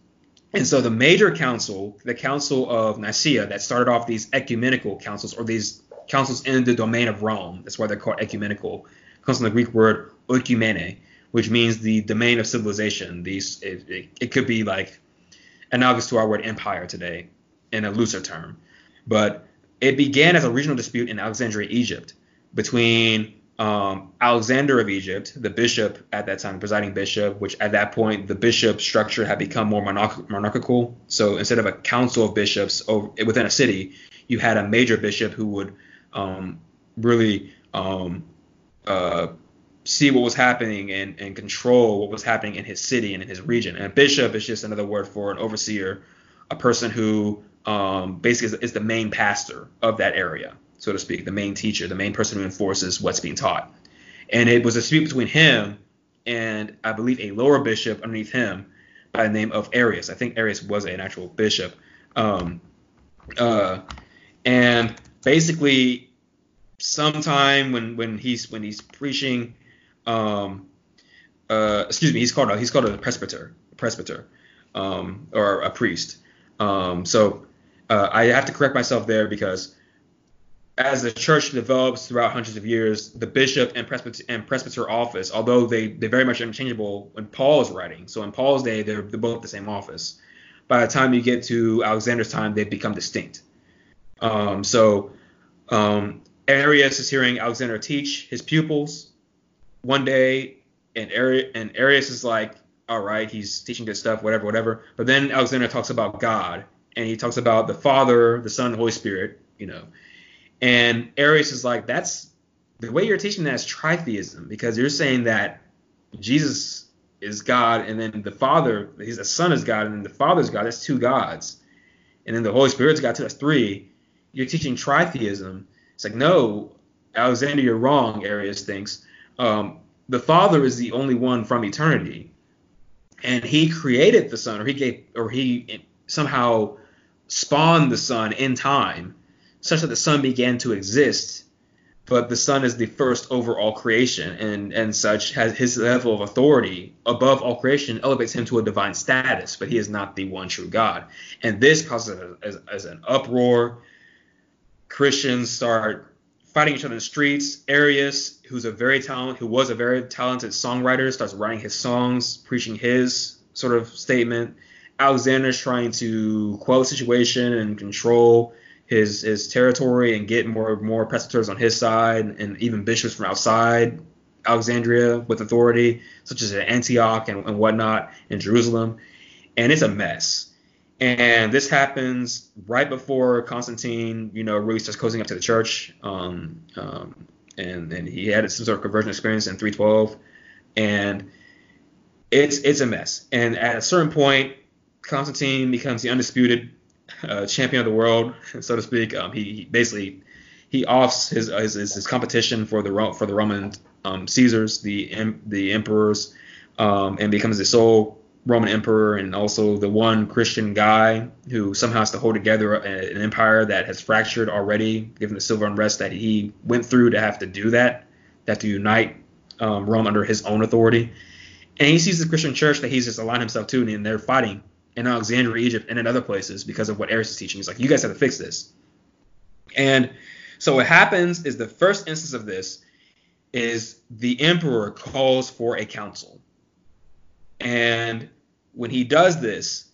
And so the major council, the Council of Nicaea, that started off these ecumenical councils, or these councils in the domain of Rome, that's why they're called ecumenical, comes from the Greek word oikumene, which means the domain of civilization. These it could be like analogous to our word empire today in a looser term. But it began as a regional dispute in Alexandria, Egypt, between Alexander of Egypt, the bishop at that time, the presiding bishop, which at that point the bishop structure had become more monarchical. So instead of a council of bishops within a city, you had a major bishop who would really see what was happening and control what was happening in his city and in his region. And a bishop is just another word for an overseer, a person who basically is the main pastor of that area, so to speak, the main teacher, the main person who enforces what's being taught. And it was a dispute between him and, I believe, a lower bishop underneath him by the name of Arius. I think Arius was an actual bishop. And basically, sometime when he's preaching, he's called a presbyter, or a priest. So I have to correct myself there, because as the church develops throughout hundreds of years, the bishop and presbyter office, although they're very much interchangeable when Paul is writing. So in Paul's day, they're both the same office. By the time you get to Alexander's time, they've become distinct. Arius is hearing Alexander teach his pupils one day, and Arius is like, all right, he's teaching good stuff, whatever. But then Alexander talks about God, and he talks about the Father, the Son, the Holy Spirit, you know. And Arius is like, that's the way you're teaching that is tritheism, because you're saying that Jesus is God, and then the Father, the Son is God, and then the Father is God. That's two gods. And then the Holy Spirit is God too. That's three. You're teaching tritheism. It's like, no, Alexander, you're wrong, Arius thinks. The Father is the only one from eternity, and he created the Son, or he somehow spawned the Son in time, such that the Son began to exist. But the Son is the first overall creation, and such has his level of authority above all creation elevates him to a divine status, but he is not the one true God. And this causes as an uproar. Christians start fighting each other in the streets. Arius, who was a very talented songwriter, starts writing his songs, preaching his sort of statement. Alexander's trying to quell the situation and control his territory and get more presbyters on his side, and even bishops from outside Alexandria with authority, such as in Antioch and whatnot, in Jerusalem. And it's a mess. And this happens right before Constantine, really starts closing up to the church. And he had some sort of conversion experience in 312. And it's a mess. And at a certain point, Constantine becomes the undisputed champion of the world, so to speak. He offs his competition for the Roman Caesars, the emperors, and becomes the sole Roman emperor and also the one Christian guy who somehow has to hold together an empire that has fractured already, given the civil unrest that he went through to have to do that, to unite Rome under his own authority. And he sees the Christian church that he's just aligned himself to, and they're fighting in Alexandria, Egypt, and in other places because of what Arius is teaching. He's like, you guys have to fix this. And so what happens is the first instance of this is the emperor calls for a council. And when he does this,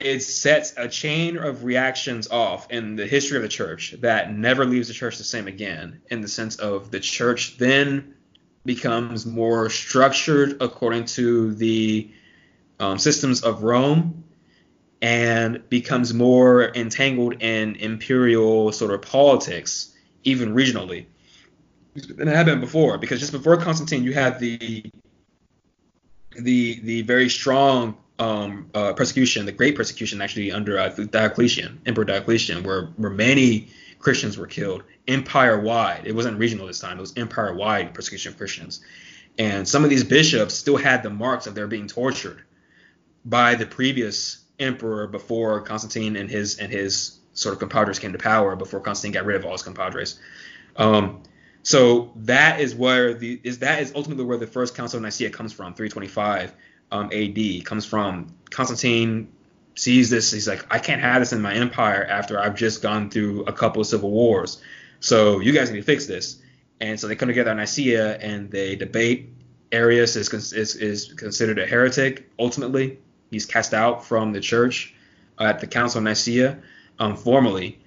it sets a chain of reactions off in the history of the church that never leaves the church the same again, in the sense of the church then becomes more structured according to the systems of Rome, and becomes more entangled in imperial sort of politics, even regionally, than it had been before. Because just before Constantine, you had the very strong persecution, the great persecution actually under Diocletian, Emperor Diocletian, where many Christians were killed empire-wide. It wasn't regional this time. It was empire-wide persecution of Christians. And some of these bishops still had the marks of their being tortured by the previous emperor before Constantine and his sort of compadres came to power, before Constantine got rid of all his compadres. So that is ultimately where the first Council of Nicaea comes from, 325 AD, comes from Constantine sees this. He's like, I can't have this in my empire after I've just gone through a couple of civil wars. So you guys need to fix this. And so they come together in Nicaea and they debate. Arius is considered a heretic ultimately. He's cast out from the church at the Council of Nicaea formally.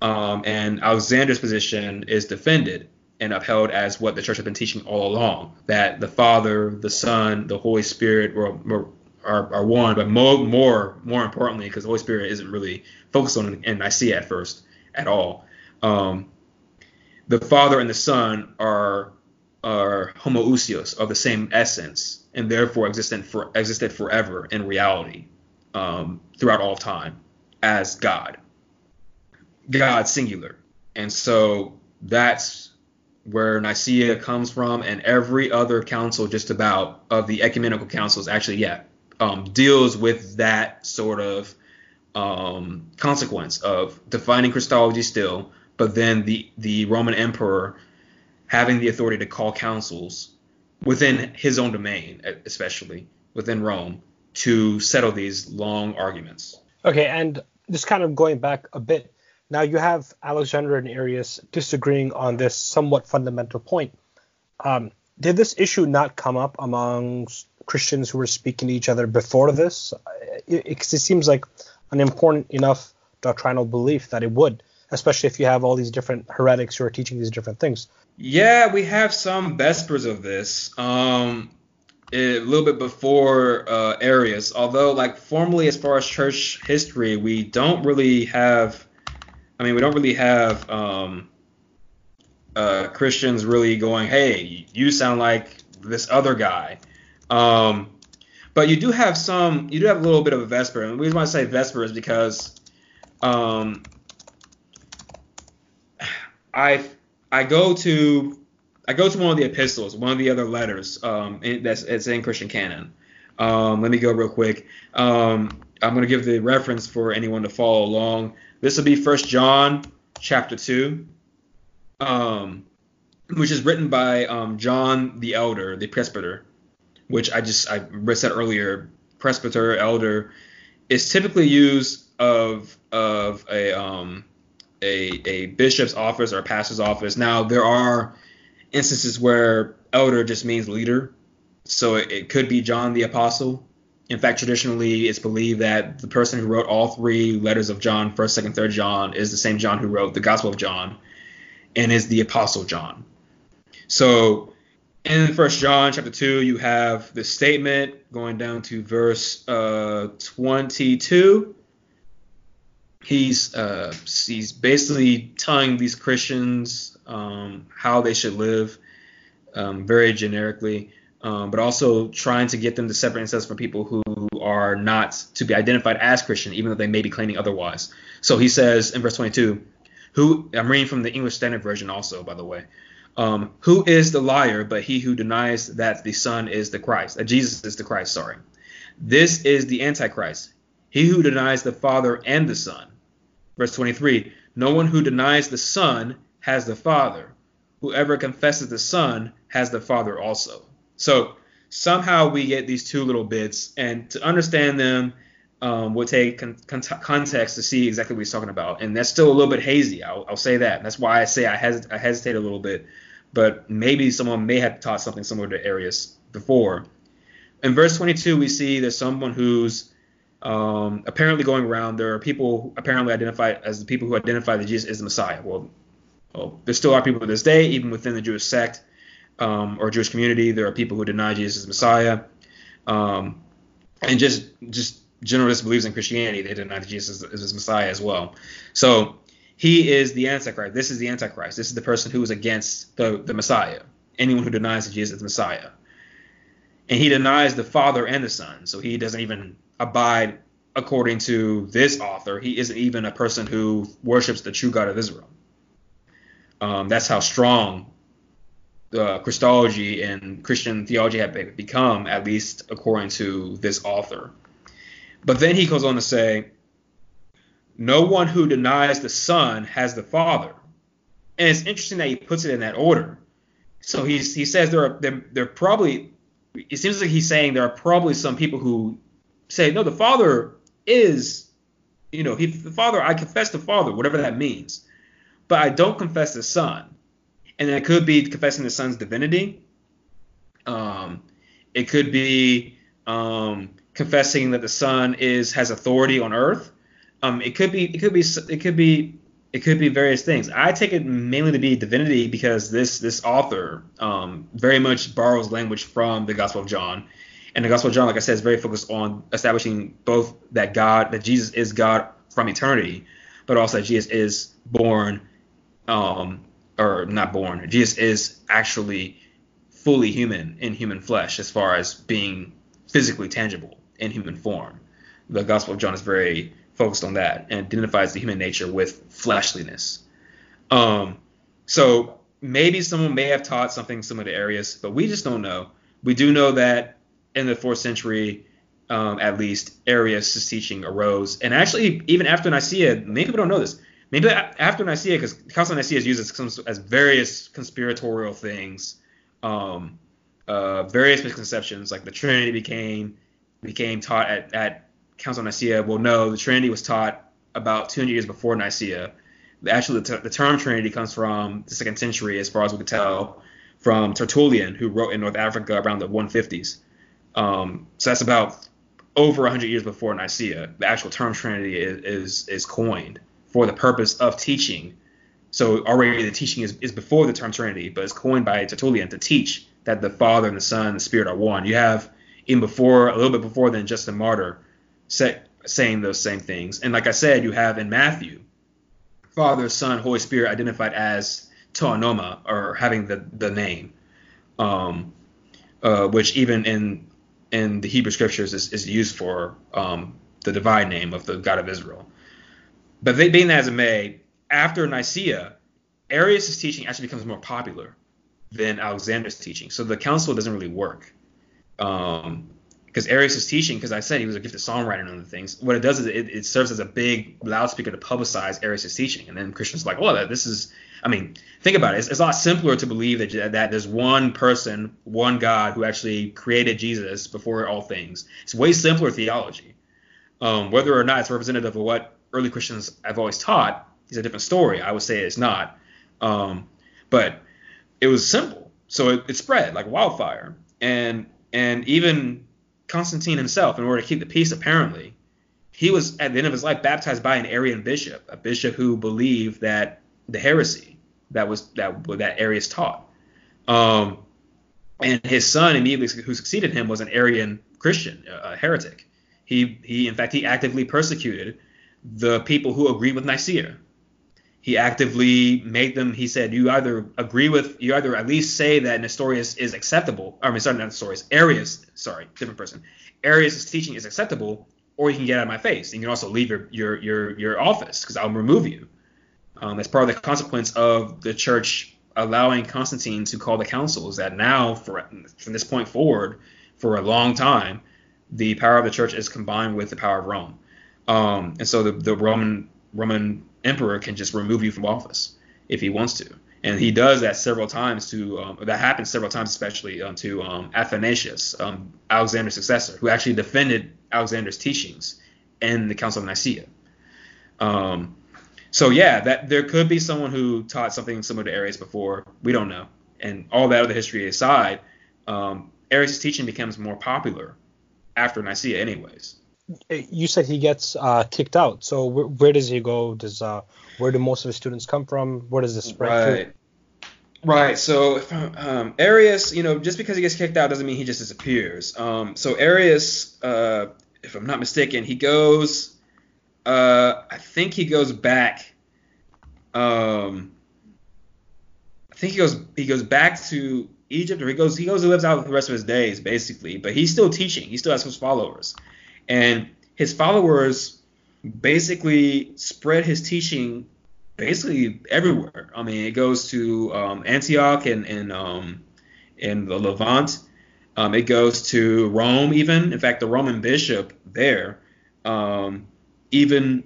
And Alexander's position is defended and upheld as what the church has been teaching all along, that the Father, the Son, the Holy Spirit are one, but more importantly, because the Holy Spirit isn't really focused on in Nicaea at first at all. The Father and the Son are homoousios, of the same essence, and therefore existed forever in reality throughout all of time as God singular. And so that's where Nicaea comes from, and every other council just about of the ecumenical councils actually deals with that sort of consequence of defining Christology still, but then the Roman emperor having the authority to call councils within his own domain, especially within Rome, to settle these long arguments. Okay, and just kind of going back a bit, now you have Alexander and Arius disagreeing on this somewhat fundamental point. Did this issue not come up amongst Christians who were speaking to each other before this? It seems like an important enough doctrinal belief that it would, especially if you have all these different heretics who are teaching these different things. Yeah, we have some vespers of this a little bit before Arius, although formally as far as church history, we don't really have Christians really going, hey, you sound like this other guy. But you do have some, you do have a little bit of a Vesper. And the reason why I say Vesper is because I go to one of the epistles, one of the other letters that's in Christian canon. Let me go real quick. I'm going to give the reference for anyone to follow along. This will be 1 John chapter 2, which is written by John the Elder, the presbyter, which I said earlier. Presbyter, elder, is typically used of a bishop's office or a pastor's office. Now, there are instances where elder just means leader, so it could be John the Apostle. In fact, traditionally, it's believed that the person who wrote all three letters of John, 1st, 2nd, 3rd John, is the same John who wrote the Gospel of John and is the Apostle John. So in 1 John chapter 2, you have this statement going down to verse 22. He's basically telling these Christians how they should live very generically, but also trying to get them to separate themselves from people who are not to be identified as Christian, even though they may be claiming otherwise. So he says in verse 22, who — I'm reading from the English Standard Version also, by the way — who is the liar but he who denies that the Son is the Christ, that Jesus is the Christ, sorry. This is the Antichrist, he who denies the Father and the Son. Verse 23, no one who denies the Son has the Father. Whoever confesses the Son has the Father also. So somehow we get these two little bits, and to understand them will take context to see exactly what he's talking about. And that's still a little bit hazy. I'll say that. That's why I say I hesitate a little bit. But maybe someone may have taught something similar to Arius before. In verse 22, we see there's someone who's apparently going around. There are people apparently identified as the people who identify that Jesus is the Messiah. Well, there still are people to this day, even within the Jewish sect or Jewish community, there are people who deny Jesus is the Messiah, and just general disbelievers in Christianity. They deny that Jesus is his Messiah as well. So he is the Antichrist. This is the Antichrist. This is the person who is against the Messiah. Anyone who denies that Jesus is the Messiah, and he denies the Father and the Son. So he doesn't even abide according to this author. He isn't even a person who worships the true God of Israel. That's how strong Christology and Christian theology have become, at least according to this author. But then he goes on to say, no one who denies the Son has the Father. And it's interesting that he puts it in that order. So he says there are probably — it seems like he's saying there are probably some people who say, no, the Father is, the Father, I confess the Father, whatever that means, but I don't confess the Son. And it could be confessing the Son's divinity. It could be confessing that the Son has authority on earth. It could be various things. I take it mainly to be divinity because this author very much borrows language from the Gospel of John. And the Gospel of John, like I said, is very focused on establishing both that Jesus is God from eternity, but also that Jesus is Jesus is actually fully human in human flesh, as far as being physically tangible in human form. The Gospel of John is very focused on that and identifies the human nature with fleshliness. So maybe someone may have taught something similar to Arius, but we just don't know. We do know that in the 4th century, at least, Arius' teaching arose. And actually, even after Nicaea, many people don't know this. Maybe after Nicaea, because the Council of Nicaea is used as various conspiratorial things, various misconceptions, like the Trinity became taught at Council of Nicaea. Well, no, the Trinity was taught about 200 years before Nicaea. Actually, the term Trinity comes from the 2nd century, as far as we can tell, from Tertullian, who wrote in North Africa around the 150s. So that's about over 100 years before Nicaea. The actual term Trinity is coined for the purpose of teaching. So already the teaching is before the term Trinity, but it's coined by Tertullian to teach that the Father and the Son and the Spirit are one. You have, even before, a little bit before then, Justin Martyr saying those same things. And like I said, you have in Matthew, Father, Son, Holy Spirit identified as teonoma, or having the name, which even in the Hebrew scriptures is used for the divine name of the God of Israel. But being that as it may, after Nicaea, Arius' teaching actually becomes more popular than Alexander's teaching. So the council doesn't really work. Because Arius' teaching, because I said he was a gifted songwriter and other things, what it does is it serves as a big loudspeaker to publicize Arius' teaching. And then Christians are like, well, this is, I mean, think about it. It's a lot simpler to believe that there's one person, one God who actually created Jesus before all things. It's way simpler theology. Whether or not it's representative of what early Christians have always taught is a different story. I would say it's not. But it was simple. So it spread like wildfire. And even Constantine himself, in order to keep the peace, apparently, he was at the end of his life baptized by an Arian bishop, a bishop who believed that the heresy that Arius taught. And his son, immediately who succeeded him, was an Arian Christian, a heretic. He actively persecuted the people who agreed with Nicaea. He actively made them. He said, you either at least say that Nestorius is acceptable. I mean, sorry, not Nestorius. Arius, sorry, different person. Arius' teaching is acceptable, or you can get out of my face. You can also leave your office because I'll remove you. That's part of the consequence of the church allowing Constantine to call the council, is that now, from this point forward, for a long time, the power of the church is combined with the power of Rome, and so the Roman emperor can just remove you from office if he wants to, and he does that several times to that happens several times, especially to Athanasius, Alexander's successor, who actually defended Alexander's teachings in the Council of Nicaea. So yeah, that there could be someone who taught something similar to Arius before. We don't know, and all that other history aside, Arius' teaching becomes more popular after Nicaea anyways. You said he gets kicked out. So where does he go? Where do most of his students come from? Where does this spread to? Right. So Arius, just because he gets kicked out doesn't mean he just disappears. So Arius, if I'm not mistaken, he goes. I think he goes back. I think he goes back to Egypt, or he goes and lives out the rest of his days basically. But he's still teaching. He still has his followers. And his followers basically spread his teaching basically everywhere. I mean, it goes to Antioch and the Levant. It goes to Rome even. In fact, the Roman bishop there even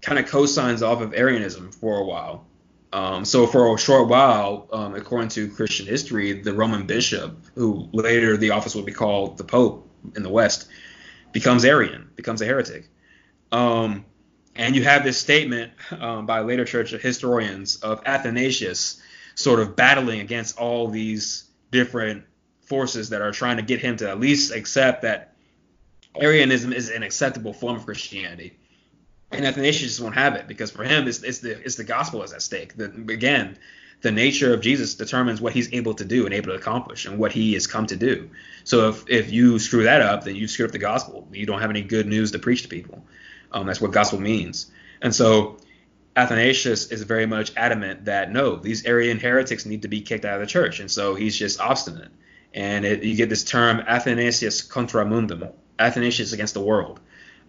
kind of co-signs off of Arianism for a while. So for a short while, according to Christian history, the Roman bishop, who later the office would be called the Pope in the West, becomes Arian, becomes a heretic. And you have this statement by later church historians of Athanasius sort of battling against all these different forces that are trying to get him to at least accept that Arianism is an acceptable form of Christianity. And Athanasius just won't have it, because for him it's the gospel is at stake. Again, the nature of Jesus determines what he's able to do and able to accomplish and what he has come to do. So if you screw that up, then you screw up the gospel. You don't have any good news to preach to people. That's what gospel means. And so Athanasius is very much adamant that, no, these Arian heretics need to be kicked out of the church. And so he's just obstinate. And you get this term Athanasius contra mundum, Athanasius against the world,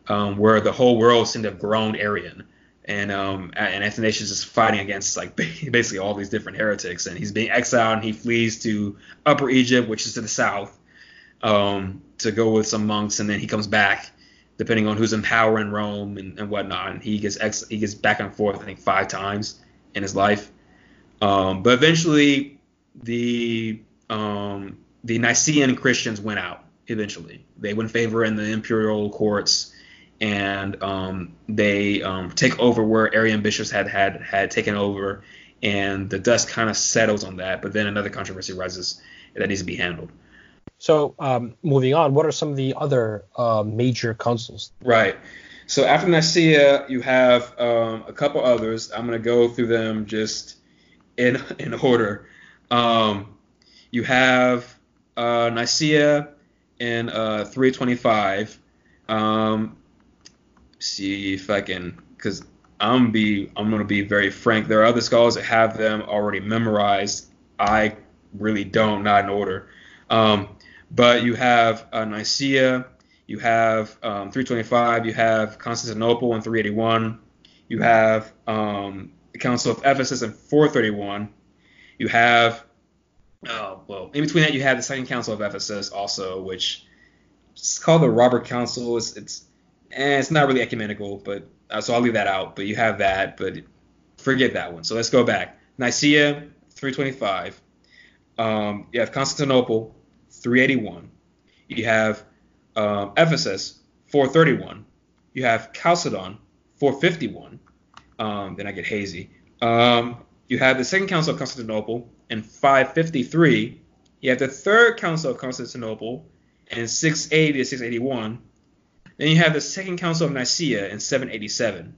where the whole world seemed to have grown Arian. And Athanasius is fighting against like basically all these different heretics, and he's being exiled, and he flees to Upper Egypt, which is to the south, to go with some monks, and then he comes back, depending on who's in power in Rome and whatnot. And he gets back and forth, I think 5 times in his life, but eventually the Nicene Christians went out. Eventually, they win favor in the imperial courts. And they take over where Arian bishops had taken over, and the dust kind of settles on that. But then another controversy rises that needs to be handled. So moving on, what are some of the other major councils? Right. So after Nicaea, you have a couple others. I'm going to go through them just in order. You have Nicaea in 325. See if I can, because I'm going to be very frank. There are other scholars that have them already memorized. I really don't, not in order. But you have Nicaea, you have 325, you have Constantinople in 381, you have the Council of Ephesus in 431, you have, in between that you have the Second Council of Ephesus also, which is called the Robert Council. It's not really ecumenical, but so I'll leave that out. But you have that, but forget that one. So let's go back. Nicaea, 325. You have Constantinople, 381. You have Ephesus, 431. You have Chalcedon, 451. Then I get hazy. You have the Second Council of Constantinople in 553. You have the Third Council of Constantinople in 680 to 681. Then you have the Second Council of Nicaea in 787.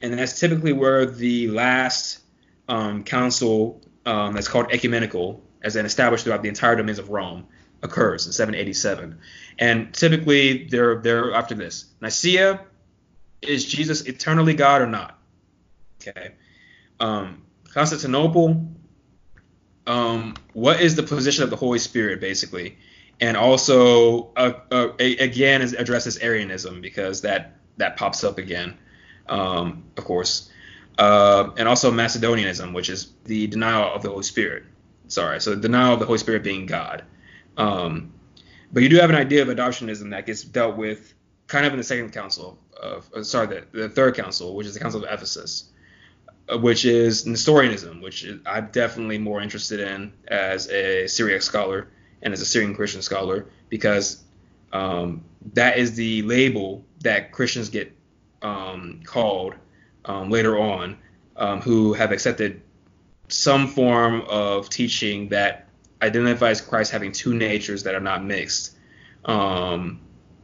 And that's typically where the last council that's called ecumenical, as then established throughout the entire domains of Rome, occurs in 787. And typically they're after this. Nicaea, is Jesus eternally God or not? Okay. Constantinople, what is the position of the Holy Spirit, basically? And also, again, it addresses Arianism because that pops up again, of course. And also Macedonianism, which is the denial of the Holy Spirit. So the denial of the Holy Spirit being God. But you do have an idea of adoptionism that gets dealt with kind of in the Second Council the Third Council, which is the Council of Ephesus, which is Nestorianism, which I'm definitely more interested in as a Syriac scholar. And as a Syrian Christian scholar, because that is the label that Christians get called later on, who have accepted some form of teaching that identifies Christ having two natures that are not mixed. They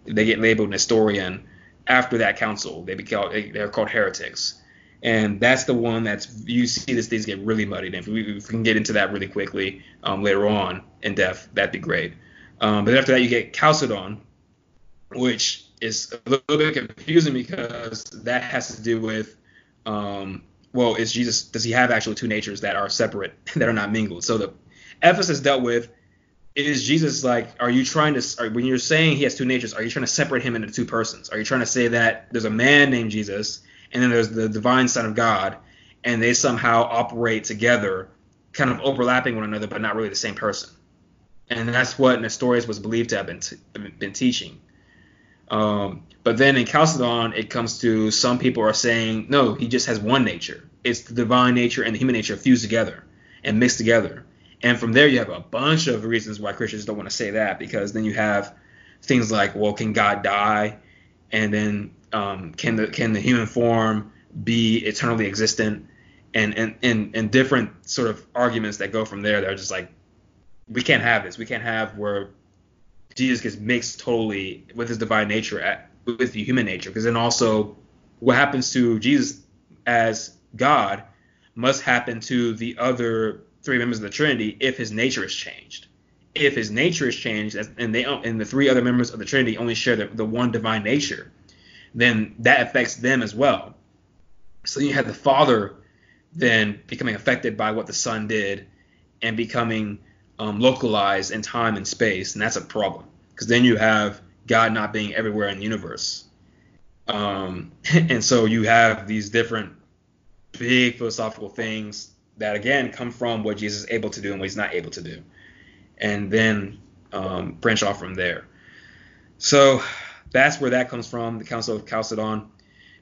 get labeled Nestorian after that council. They're called heretics. And that's the one you see these things get really muddied. And if we can get into that really quickly later on in depth, that'd be great. But after that, you get Chalcedon, which is a little bit confusing because that has to do with, is Jesus, does he have actually two natures that are separate, that are not mingled? So the Ephesus dealt with, is Jesus like, when you're saying he has two natures, are you trying to separate him into two persons? Are you trying to say that there's a man named Jesus and then there's the divine Son of God, and they somehow operate together, kind of overlapping one another, but not really the same person? And that's what Nestorius was believed to have been teaching. But then in Chalcedon, it comes to some people are saying, no, he just has one nature. It's the divine nature and the human nature fused together and mixed together. And from there, you have a bunch of reasons why Christians don't want to say that, because then you have things like, well, can God die? And then can the human form be eternally existent, and different sort of arguments that go from there that are just like, we can't have this. We can't have where Jesus gets mixed totally with his divine nature with the human nature, because then also what happens to Jesus as God must happen to the other three members of the Trinity if his nature is changed. If his nature is changed and the three other members of the Trinity only share the one divine nature, then that affects them as well. So you have the Father then becoming affected by what the Son did and becoming localized in time and space, and that's a problem, because then you have God not being everywhere in the universe. And so you have these different big philosophical things that, again, come from what Jesus is able to do and what he's not able to do, and then branch off from there. So that's where that comes from, the Council of Chalcedon.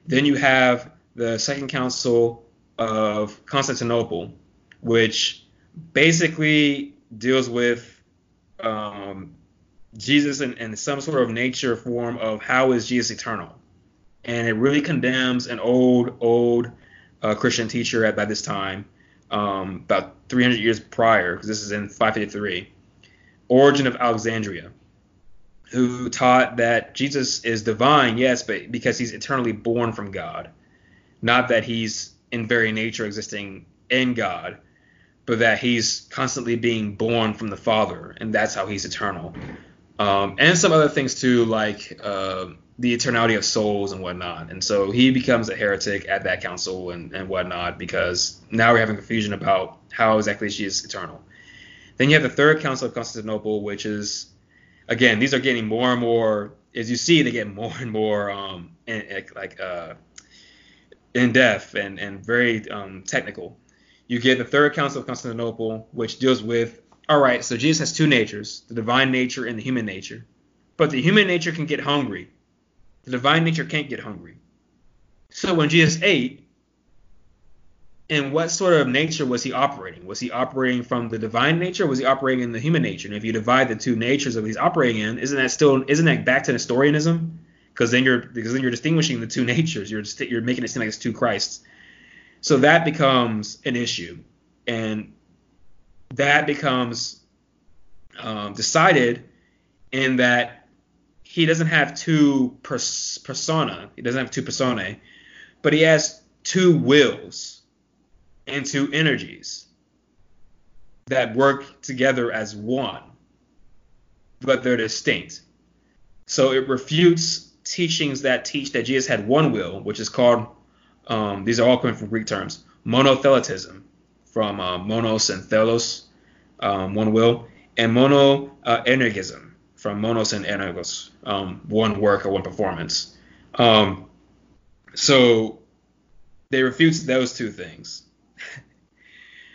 Then you have the Second Council of Constantinople, which basically deals with Jesus and some sort of nature form of how is Jesus eternal. And it really condemns an old Christian teacher by this time, about 300 years prior, because this is in 553, Origen of Alexandria, who taught that Jesus is divine, yes, but because he's eternally born from God, not that he's in very nature existing in God, but that he's constantly being born from the Father, and that's how he's eternal. And some other things too, like the eternality of souls and whatnot. And so he becomes a heretic at that council and whatnot, because now we're having confusion about how exactly she is eternal. Then you have the Third Council of Constantinople, which is, again, these are getting more and more, as you see, they get more and more in-depth and very technical. You get the Third Council of Constantinople, which deals with, all right, so Jesus has two natures, the divine nature and the human nature. But the human nature can get hungry. The divine nature can't get hungry. So when Jesus ate, in what sort of nature was he operating? Was he operating from the divine nature? Or was he operating in the human nature? And if you divide the two natures that he's operating in, isn't that back to Nestorianism? Because then you're distinguishing the two natures. You're making it seem like it's two Christs. So that becomes an issue, and that becomes decided in that he doesn't have two persona. He doesn't have two personae, but he has two wills and two energies that work together as one, but they're distinct. So it refutes teachings that teach that Jesus had one will, which is called, these are all coming from Greek terms, monothelitism, from monos and thelos, one will, and monoenergism, from monos and energos, one work or one performance. So they refute those two things.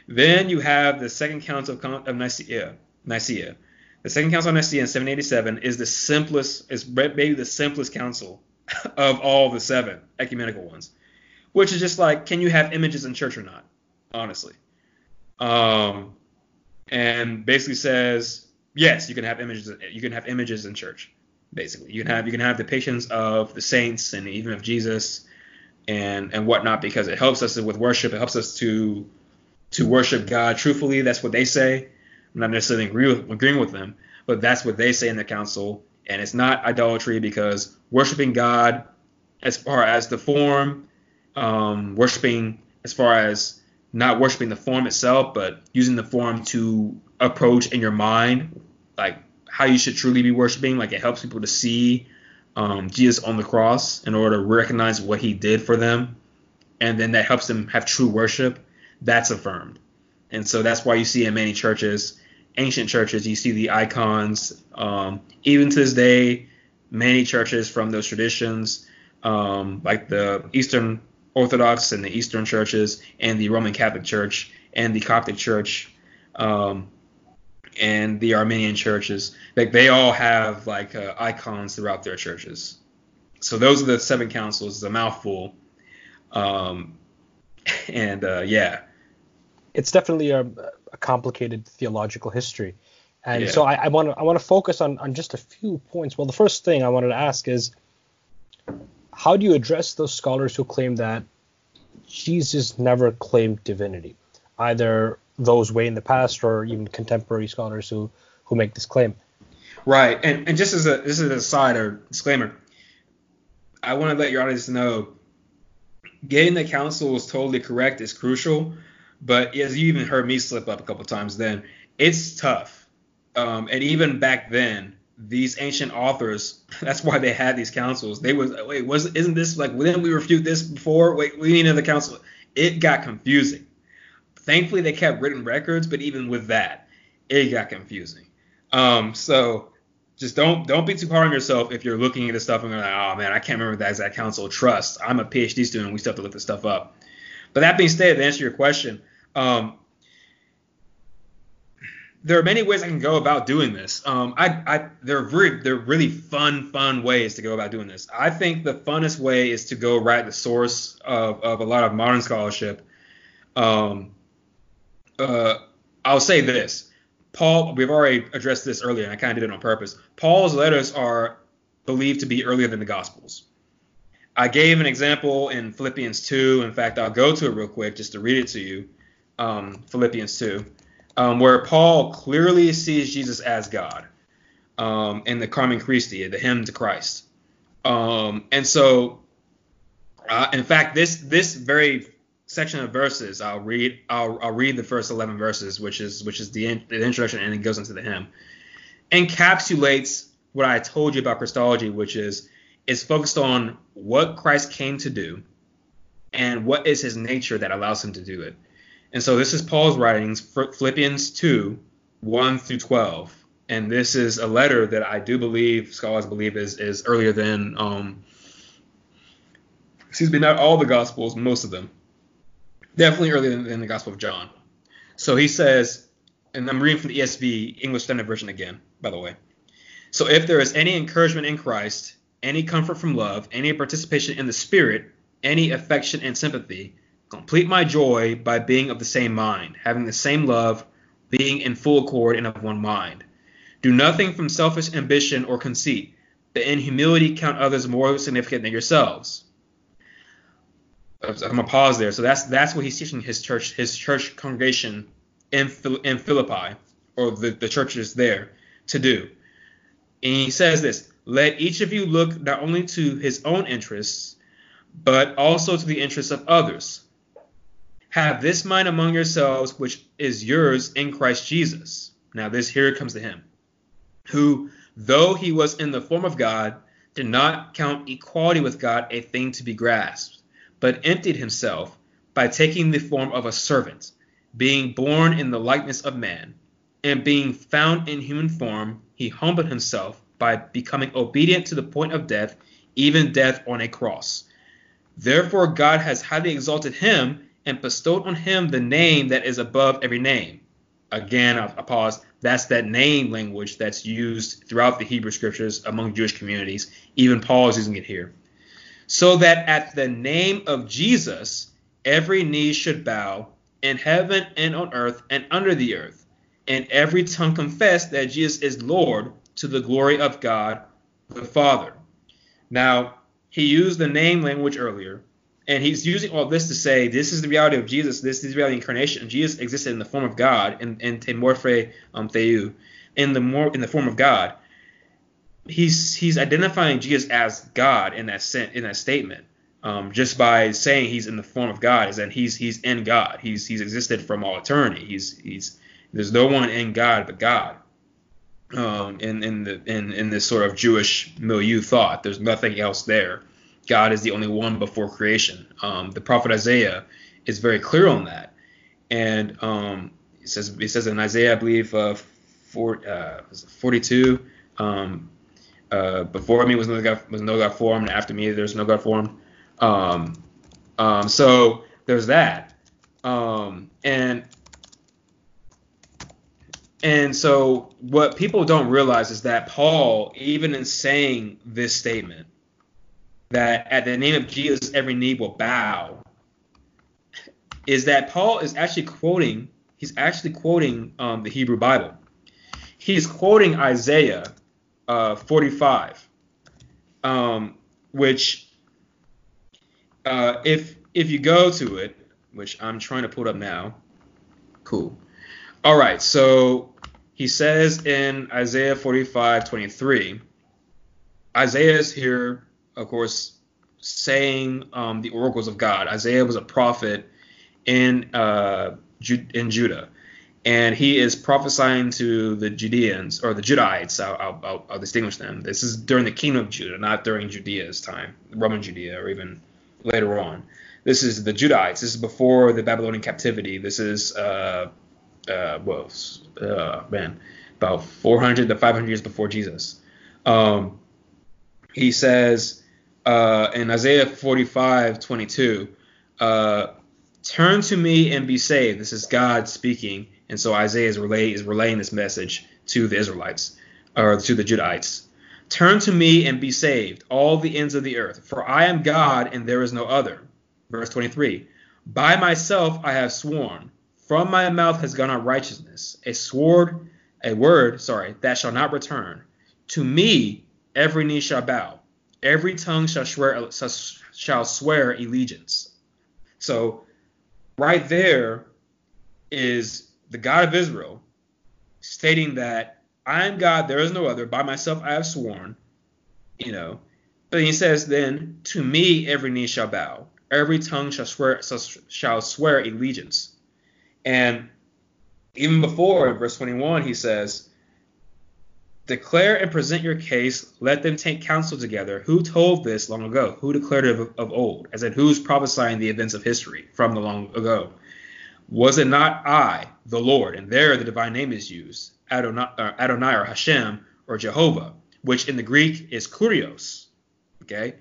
Then you have the Second Council of Nicaea. The Second Council of Nicaea in 787 is maybe the simplest council of all the seven ecumenical ones, which is just like, can you have images in church or not, honestly? And basically says, yes, you can have images. You can have images in church. Basically, you can have depictions of the saints and even of Jesus and whatnot, because it helps us with worship. It helps us to worship God truthfully. That's what they say. I'm not necessarily agreeing with them, but that's what they say in the council. And it's not idolatry, because worshiping God as far as the form, worshiping as far as not worshiping the form itself, but using the form to approach in your mind, like how you should truly be worshiping. Like, it helps people to see Jesus on the cross in order to recognize what he did for them. And then that helps them have true worship. That's affirmed. And so that's why you see in many churches, ancient churches, you see the icons. Even to this day, many churches from those traditions, like the Eastern Orthodox and the Eastern churches and the Roman Catholic Church and the Coptic Church and the Armenian churches, like they all have like icons throughout their churches. So those are the seven councils. It's a mouthful. Yeah. It's definitely a complicated theological history. And yeah. So I want to focus on just a few points. Well, the first thing I wanted to ask is, how do you address those scholars who claim that Jesus never claimed divinity, either those way in the past or even contemporary scholars who make this claim? Right. And just as an aside or disclaimer, I want to let your audience know, getting the council is totally correct is crucial. But as you even heard me slip up a couple times then, it's tough. And even back then, these ancient authors, that's why they had these councils. They was like, wait, isn't this like, didn't we refute this before? Wait, we need another council. It got confusing. Thankfully, they kept written records, but even with that, it got confusing. So just don't be too hard on yourself if you're looking at this stuff and you're like, oh, man, I can't remember that exact council. Trust, I'm a PhD student. We still have to look this stuff up. But that being said, to answer your question, there are many ways I can go about doing this. They're really fun ways to go about doing this. I think the funnest way is to go right at the source of a lot of modern scholarship. I'll say this. Paul, we've already addressed this earlier, and I kind of did it on purpose. Paul's letters are believed to be earlier than the Gospels. I gave an example in Philippians 2. In fact, I'll go to it real quick just to read it to you. Philippians 2, where Paul clearly sees Jesus as God in the Carmen Christi, the hymn to Christ. And so, in fact, this very section of verses I'll read. I'll read the first 11 verses, which is the introduction, and it goes into the hymn, encapsulates what I told you about Christology, which is is focused on what Christ came to do and what is his nature that allows him to do it. And so this is Paul's writings, Philippians 2, 1 through 12. And this is a letter that I do believe, scholars believe, is earlier than, not all the Gospels, most of them. Definitely earlier than the Gospel of John. So he says, and I'm reading from the ESV, English Standard Version again, by the way. So if there is any encouragement in Christ, any comfort from love, any participation in the Spirit, any affection and sympathy, complete my joy by being of the same mind, having the same love, being in full accord and of one mind. Do nothing from selfish ambition or conceit, but in humility count others more significant than yourselves. I'm going to pause there. So that's what he's teaching his church congregation in Philippi, or the churches there, to do. And he says this: let each of you look not only to his own interests, but also to the interests of others. Have this mind among yourselves, which is yours in Christ Jesus. Now this, here it comes to him, who, though he was in the form of God, did not count equality with God a thing to be grasped, but emptied himself by taking the form of a servant, being born in the likeness of man, and being found in human form, he humbled himself by becoming obedient to the point of death, even death on a cross. Therefore God has highly exalted him and bestowed on him the name that is above every name. Again, I pause. That's that name language that's used throughout the Hebrew scriptures among Jewish communities. Even Paul is using it here. So that at the name of Jesus, every knee should bow in heaven and on earth and under the earth, and every tongue confess that Jesus is Lord, to the glory of God the Father. Now, he used the name language earlier, and he's using all this to say this is the reality of Jesus, this is the reality of incarnation. Jesus existed in the form of God, in teimorphe theou, in the form of God. He's identifying Jesus as God in that statement, just by saying he's in the form of God, is that he's in God. He's existed from all eternity. There's no one in God but God. In this sort of Jewish milieu thought, there's nothing else there. God is the only one before creation. The prophet Isaiah is very clear on that, and it says in Isaiah, I believe, 42. Before me was no God formed, and after me there's no God formed. So there's that, and so what people don't realize is that Paul, even in saying this statement, that at the name of Jesus every knee will bow, is that Paul is actually quoting. He's actually quoting the Hebrew Bible. He's quoting Isaiah 45, which if you go to it, which I'm trying to pull up now, cool. All right, so he says in Isaiah 45:23, Isaiah is here, of course, saying the oracles of God. Isaiah was a prophet in Judah, and he is prophesying to the Judeans, or the Judahites. I'll distinguish them. This is during the kingdom of Judah, not during Judea's time, Roman Judea, or even later on. This is the Judahites. This is before the Babylonian captivity. This is about 400 to 500 years before Jesus. He says in Isaiah 45:22, turn to me and be saved. This is God speaking. And so Isaiah is relaying this message to the Israelites, or to the Judahites. Turn to me and be saved, all the ends of the earth, for I am God and there is no other. Verse 23, by myself I have sworn, from my mouth has gone out righteousness, a word, that shall not return. To me every knee shall bow, every tongue shall swear allegiance. So right there is the God of Israel stating that I am God, there is no other, by myself I have sworn, But he says then, to me every knee shall bow, every tongue shall swear allegiance. And even before, in verse 21, he says, Declare and present your case. Let them take counsel together. Who told this long ago? Who declared it of old? As in, who's prophesying the events of history from the long ago? Was it not I, the Lord? And there the divine name is used, Adonai or Hashem or Jehovah, which in the Greek is Kurios. Okay?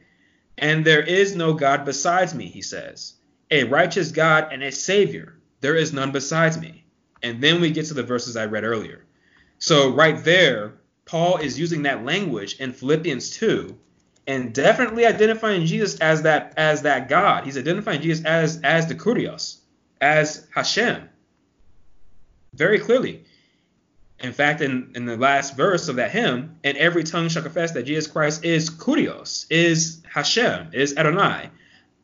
And there is no God besides me, he says. A righteous God and a Savior. There is none besides me. And then we get to the verses I read earlier. So right there, Paul is using that language in Philippians 2 and definitely identifying Jesus as that God. He's identifying Jesus as the Kurios, as Hashem, very clearly. In fact, in the last verse of that hymn, and every tongue shall confess that Jesus Christ is Kurios, is Hashem, is Adonai.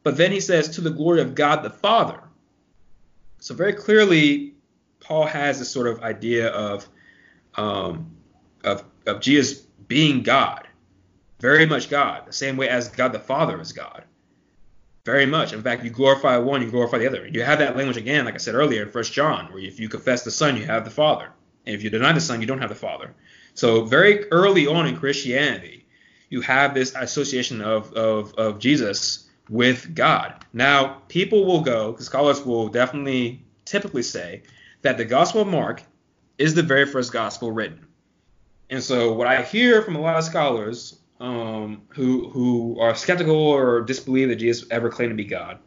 But then he says, to the glory of God the Father. So very clearly, Paul has this sort of idea of Jesus being God, very much God, the same way as God the Father is God, very much. In fact, you glorify one, you glorify the other. You have that language again, like I said earlier, in 1 John, where if you confess the Son, you have the Father. And if you deny the Son, you don't have the Father. So very early on in Christianity, you have this association of Jesus with God. Now, people will go, because scholars will definitely typically say that the Gospel of Mark is the very first gospel written. And so what I hear from a lot of scholars who are skeptical or disbelieve that Jesus ever claimed to be God,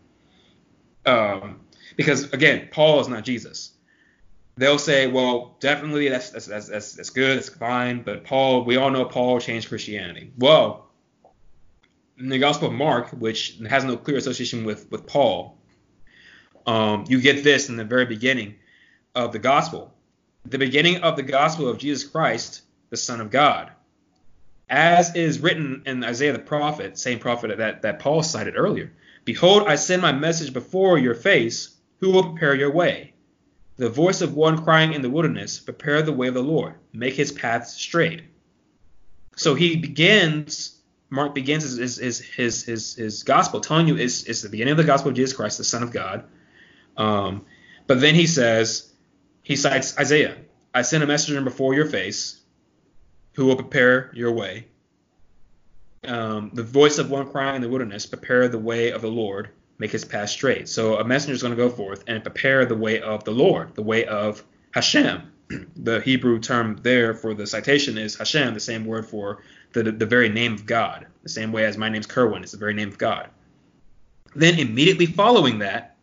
because, again, Paul is not Jesus. They'll say, well, definitely that's good, that's fine, but Paul, we all know Paul changed Christianity. Well, in the Gospel of Mark, which has no clear association with Paul, you get this in the very beginning of the gospel. The beginning of the gospel of Jesus Christ, the Son of God, as is written in Isaiah the prophet, same prophet that Paul cited earlier. Behold, I send my message before your face, who will prepare your way? The voice of one crying in the wilderness, prepare the way of the Lord, make his path straight. So Mark begins his gospel, telling you it's the beginning of the gospel of Jesus Christ, the Son of God. But then he says, he cites Isaiah, I send a messenger before your face, who will prepare your way. The voice of one crying in the wilderness, prepare the way of the Lord, make his path straight. So a messenger is going to go forth and prepare the way of the Lord, the way of Hashem. The Hebrew term there for the citation is Hashem, the same word for the very name of God, the same way as my name's Kerwin, it's the very name of God. Then immediately following that,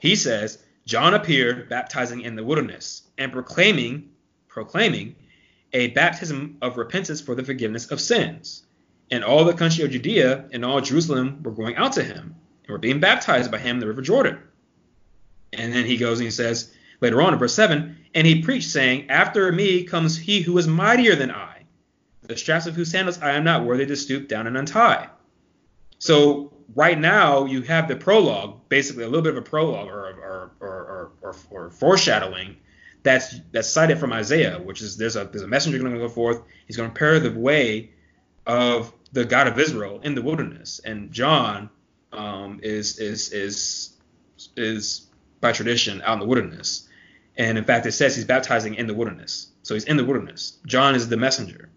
he says, John appeared baptizing in the wilderness and proclaiming a baptism of repentance for the forgiveness of sins. And all the country of Judea and all Jerusalem were going out to him and were being baptized by him in the river Jordan. And then he goes and he says later on in verse 7, and he preached, saying, after me comes he who is mightier than I, the straps of whose sandals I am not worthy to stoop down and untie. So right now you have the prologue, basically a little bit of a prologue or foreshadowing that's cited from Isaiah, which is there's a messenger going to go forth. He's going to prepare the way of the God of Israel in the wilderness. And John is by tradition out in the wilderness. And in fact, it says he's baptizing in the wilderness. So he's in the wilderness. John is the messenger.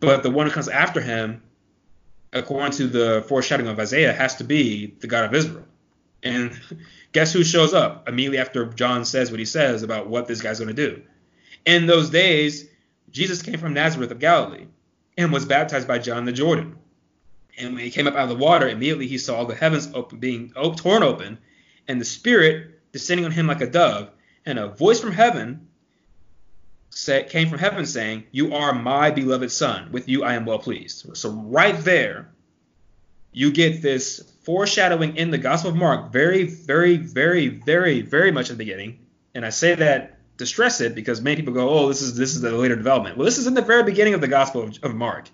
But the one who comes after him, according to the foreshadowing of Isaiah, has to be the God of Israel. And guess who shows up immediately after John says what he says about what this guy's going to do? In those days, Jesus came from Nazareth of Galilee and was baptized by John in the Jordan. And when he came up out of the water, immediately he saw the heavens torn open and the Spirit descending on him like a dove. And a voice from heaven came from heaven saying, you are my beloved Son. With you I am well pleased. So right there, you get this foreshadowing in the Gospel of Mark very, very, very, very, very much at the beginning. And I say that to stress it because many people go, oh, this is the later development. Well, this is in the very beginning of the Gospel of Mark.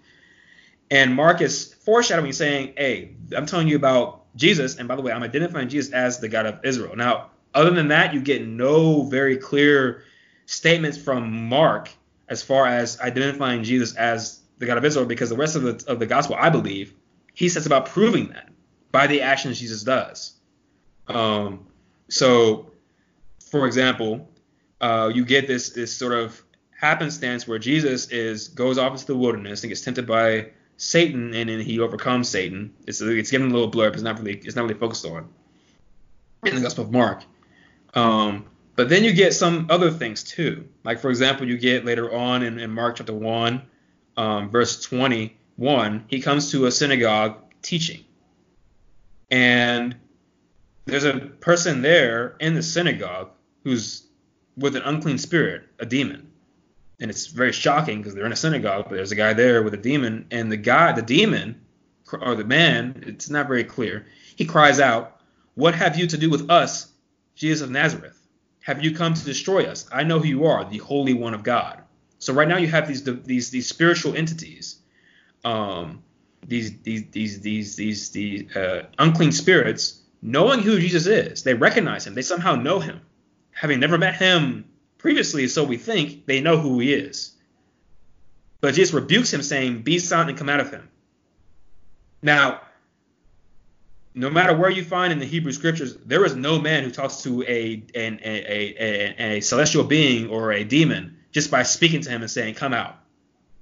And Mark is foreshadowing, saying, hey, I'm telling you about Jesus. And by the way, I'm identifying Jesus as the God of Israel. Now, other than that, you get no very clear statements from Mark as far as identifying Jesus as the God of Israel, because the rest of the Gospel, I believe, he says about proving that by the actions Jesus does. So, for example, you get this sort of happenstance where Jesus goes off into the wilderness and gets tempted by Satan, and then he overcomes Satan. It's given a little blurb. It's not really focused on in the Gospel of Mark. But then you get some other things too. Like, for example, you get later on in Mark chapter 1, verse 21, he comes to a synagogue teaching. And there's a person there in the synagogue who's with an unclean spirit, a demon. And it's very shocking because they're in a synagogue, but there's a guy there with a demon. And the demon, or the man, it's not very clear, he cries out, "What have you to do with us, Jesus of Nazareth? Have you come to destroy us? I know who you are, the Holy One of God." So right now you have these spiritual entities, these unclean spirits, knowing who Jesus is. They recognize him. They somehow know him, having never met him previously. So we think they know who he is. But Jesus rebukes him, saying, "Be silent and come out of him." Now, no matter where you find in the Hebrew scriptures, there is no man who talks to a celestial being or a demon just by speaking to him and saying, "Come out."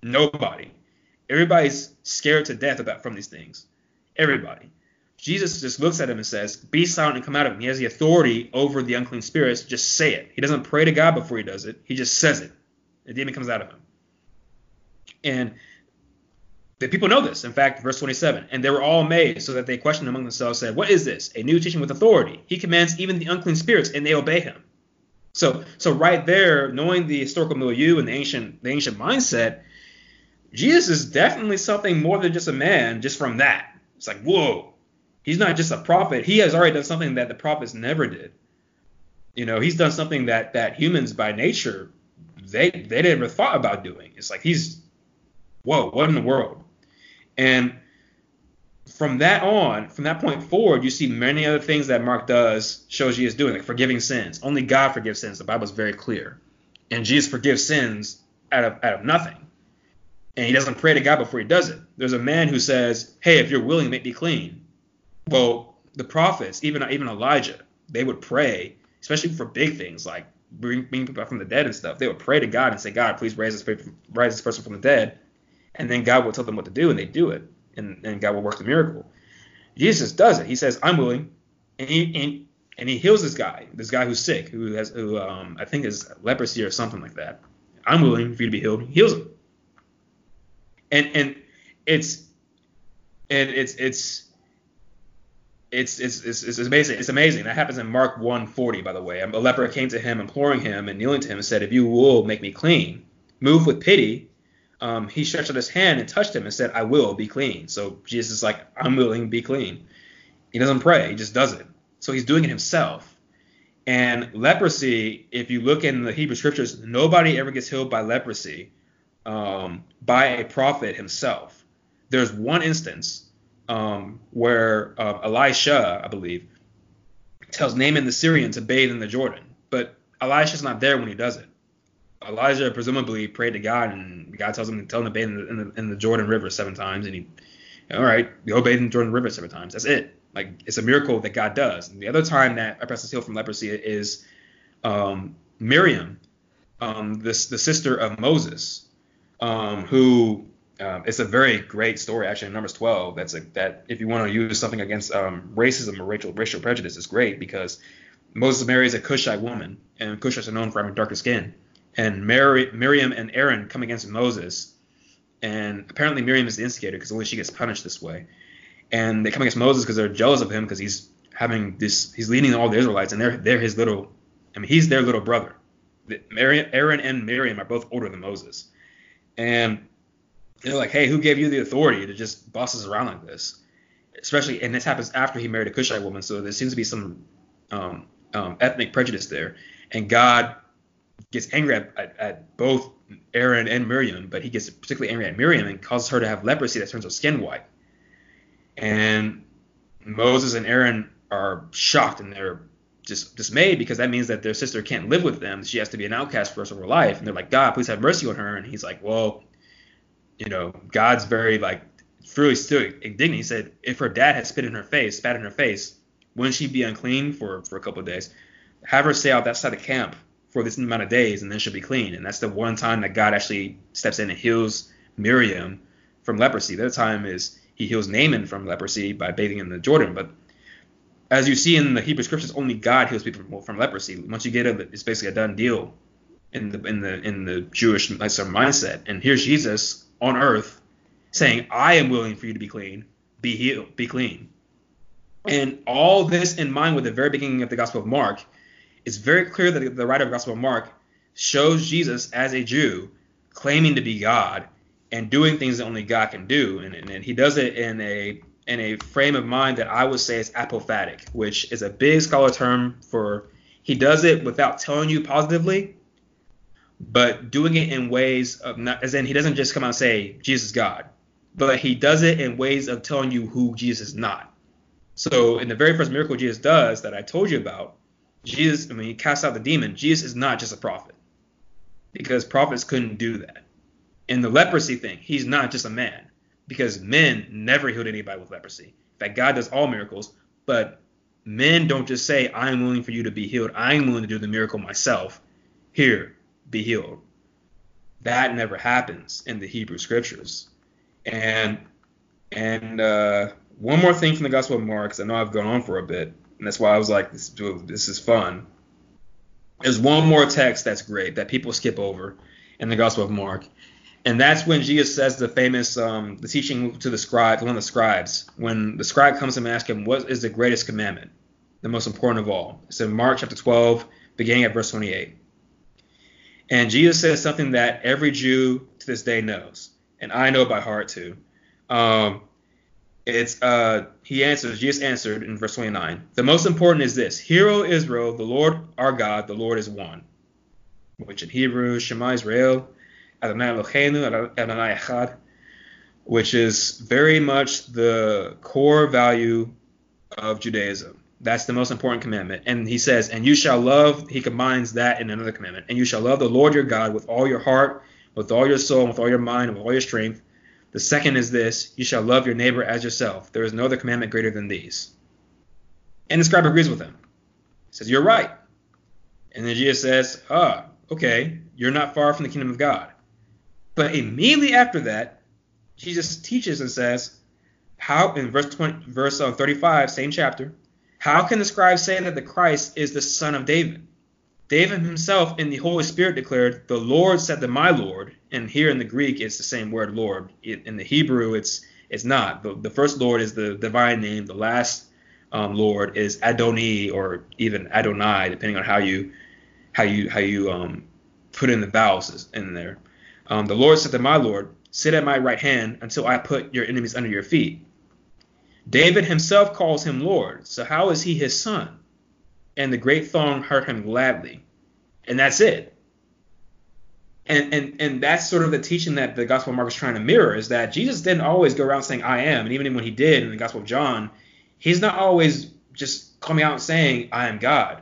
Nobody. Everybody's scared to death from these things. Everybody. Jesus just looks at him and says, "Be silent and come out of him." He has the authority over the unclean spirits. Just say it. He doesn't pray to God before he does it. He just says it. The demon comes out of him. And the people know this. In fact, verse 27, "And they were all amazed, so that they questioned among themselves, said, 'What is this? A new teaching with authority. He commands even the unclean spirits, and they obey him.'" So right there, knowing the historical milieu and the ancient mindset, Jesus is definitely something more than just a man. Just from that, it's like, whoa, he's not just a prophet. He has already done something that the prophets never did. You know, he's done something that humans by nature they never thought about doing. It's like whoa, what in the world? And from that point forward, you see many other things that Mark shows Jesus doing, like forgiving sins. Only God forgives sins. The Bible is very clear. And Jesus forgives sins out of nothing. And he doesn't pray to God before he does it. There's a man who says, "Hey, if you're willing, make me clean." Well, the prophets, even Elijah, they would pray, especially for big things like bringing people from the dead and stuff. They would pray to God and say, "God, please raise this person from the dead." And then God will tell them what to do, and they do it. And God will work the miracle. Jesus does it. He says, "I'm willing." And he heals this guy who's sick, who I think is leprosy or something like that. "I'm willing for you to be healed." He heals him. And it's amazing. It's amazing. That happens in Mark 1:40, by the way. A leper came to him, imploring him and kneeling to him, and said, "If you will make me clean," moved with pity, he stretched out his hand and touched him and said, "I will, be clean." So Jesus is like, "I'm willing, be clean." He doesn't pray. He just does it. So he's doing it himself. And leprosy, if you look in the Hebrew scriptures, nobody ever gets healed by leprosy by a prophet himself. There's one instance where Elisha, I believe, tells Naaman the Syrian to bathe in the Jordan. But Elisha's not there when he does it. Elijah presumably prayed to God, and God tells him to bathe in the Jordan River 7 times, and go bathe in the Jordan River 7 times. That's it. Like, it's a miracle that God does. And the other time that a person is healed from leprosy is Miriam, the sister of Moses, who it's a very great story actually in Numbers 12. That if you want to use something against racism or racial prejudice, it's great because Moses marries a Cushite woman, and Cushites are known for having darker skin. And Miriam and Aaron come against Moses, and apparently Miriam is the instigator because only she gets punished this way. And they come against Moses because they're jealous of him because he's leading all the Israelites, and he's their little brother. Aaron and Miriam are both older than Moses, and they're like, "Hey, who gave you the authority to just boss us around like this?" Especially, and this happens after he married a Cushite woman, so there seems to be some ethnic prejudice there, and God gets angry at both Aaron and Miriam, but he gets particularly angry at Miriam and causes her to have leprosy that turns her skin white. And Moses and Aaron are shocked, and they're just dismayed because that means that their sister can't live with them. She has to be an outcast for the rest of her life. And they're like, "God, please have mercy on her." And he's like, well, God's very really still indignant. He said, if her dad had spat in her face, wouldn't she be unclean for a couple of days? Have her stay out outside the camp for this amount of days, and then she'll be clean. And that's the one time that God actually steps in and heals Miriam from leprosy. The other time is he heals Naaman from leprosy by bathing in the Jordan. But as you see in the Hebrew scriptures, only God heals people from leprosy. Once you get it, it's basically a done deal in the Jewish mindset. And here's Jesus on earth saying, "I am willing for you to be clean, be healed, be clean." And all this in mind with the very beginning of the Gospel of Mark, it's very clear that the writer of the Gospel of Mark shows Jesus as a Jew claiming to be God and doing things that only God can do. And he does it in a frame of mind that I would say is apophatic, which is a big scholar term for he does it without telling you positively, but doing it in ways of not, as in he doesn't just come out and say Jesus is God, but he does it in ways of telling you who Jesus is not. So in the very first miracle Jesus does that I told you about, he casts out the demon. Jesus is not just a prophet, because prophets couldn't do that. And the leprosy thing, he's not just a man, because men never healed anybody with leprosy. In fact, God does all miracles, but men don't just say, "I'm willing for you to be healed. I'm willing to do the miracle myself. Here, be healed." That never happens in the Hebrew scriptures. And one more thing from the Gospel of Mark, because I know I've gone on for a bit. And that's why I was like, this is fun. There's one more text that's great that people skip over in the Gospel of Mark. And that's when Jesus says the famous the teaching to the scribes, one of the scribes, when the scribe comes to him and asks him, what is the greatest commandment, the most important of all? It's in Mark chapter 12, beginning at verse 28. And Jesus says something that every Jew to this day knows, and I know by heart too. Jesus answered in verse 29. The most important is this: Hear, O Israel, the Lord our God, the Lord is one. Which in Hebrew, Shema Israel, Adonai Eloheinu, Adonai Echad. Which is very much the core value of Judaism. That's the most important commandment. And he says, and you shall love, he combines that in another commandment. And you shall love the Lord your God with all your heart, with all your soul, with all your mind, and with all your strength. The second is this: you shall love your neighbor as yourself. There is no other commandment greater than these. And the scribe agrees with him. He says, you're right. And then Jesus says, okay, you're not far from the kingdom of God. But immediately after that, Jesus teaches and says, how in verse 35, same chapter, how can the scribe say that the Christ is the son of David? David himself in the Holy Spirit declared, the Lord said to my Lord. And here in the Greek, it's the same word, Lord. In the Hebrew, it's not. The first Lord is the divine name. The last Lord is Adonai, or even Adonai, depending on how you put in the vowels in there. The Lord said to my Lord, sit at my right hand until I put your enemies under your feet. David himself calls him Lord. So how is he his son? And the great throng heard him gladly. And that's it. And that's sort of the teaching that the Gospel of Mark is trying to mirror, is that Jesus didn't always go around saying, I am. And even when he did in the Gospel of John, he's not always just coming out and saying, I am God.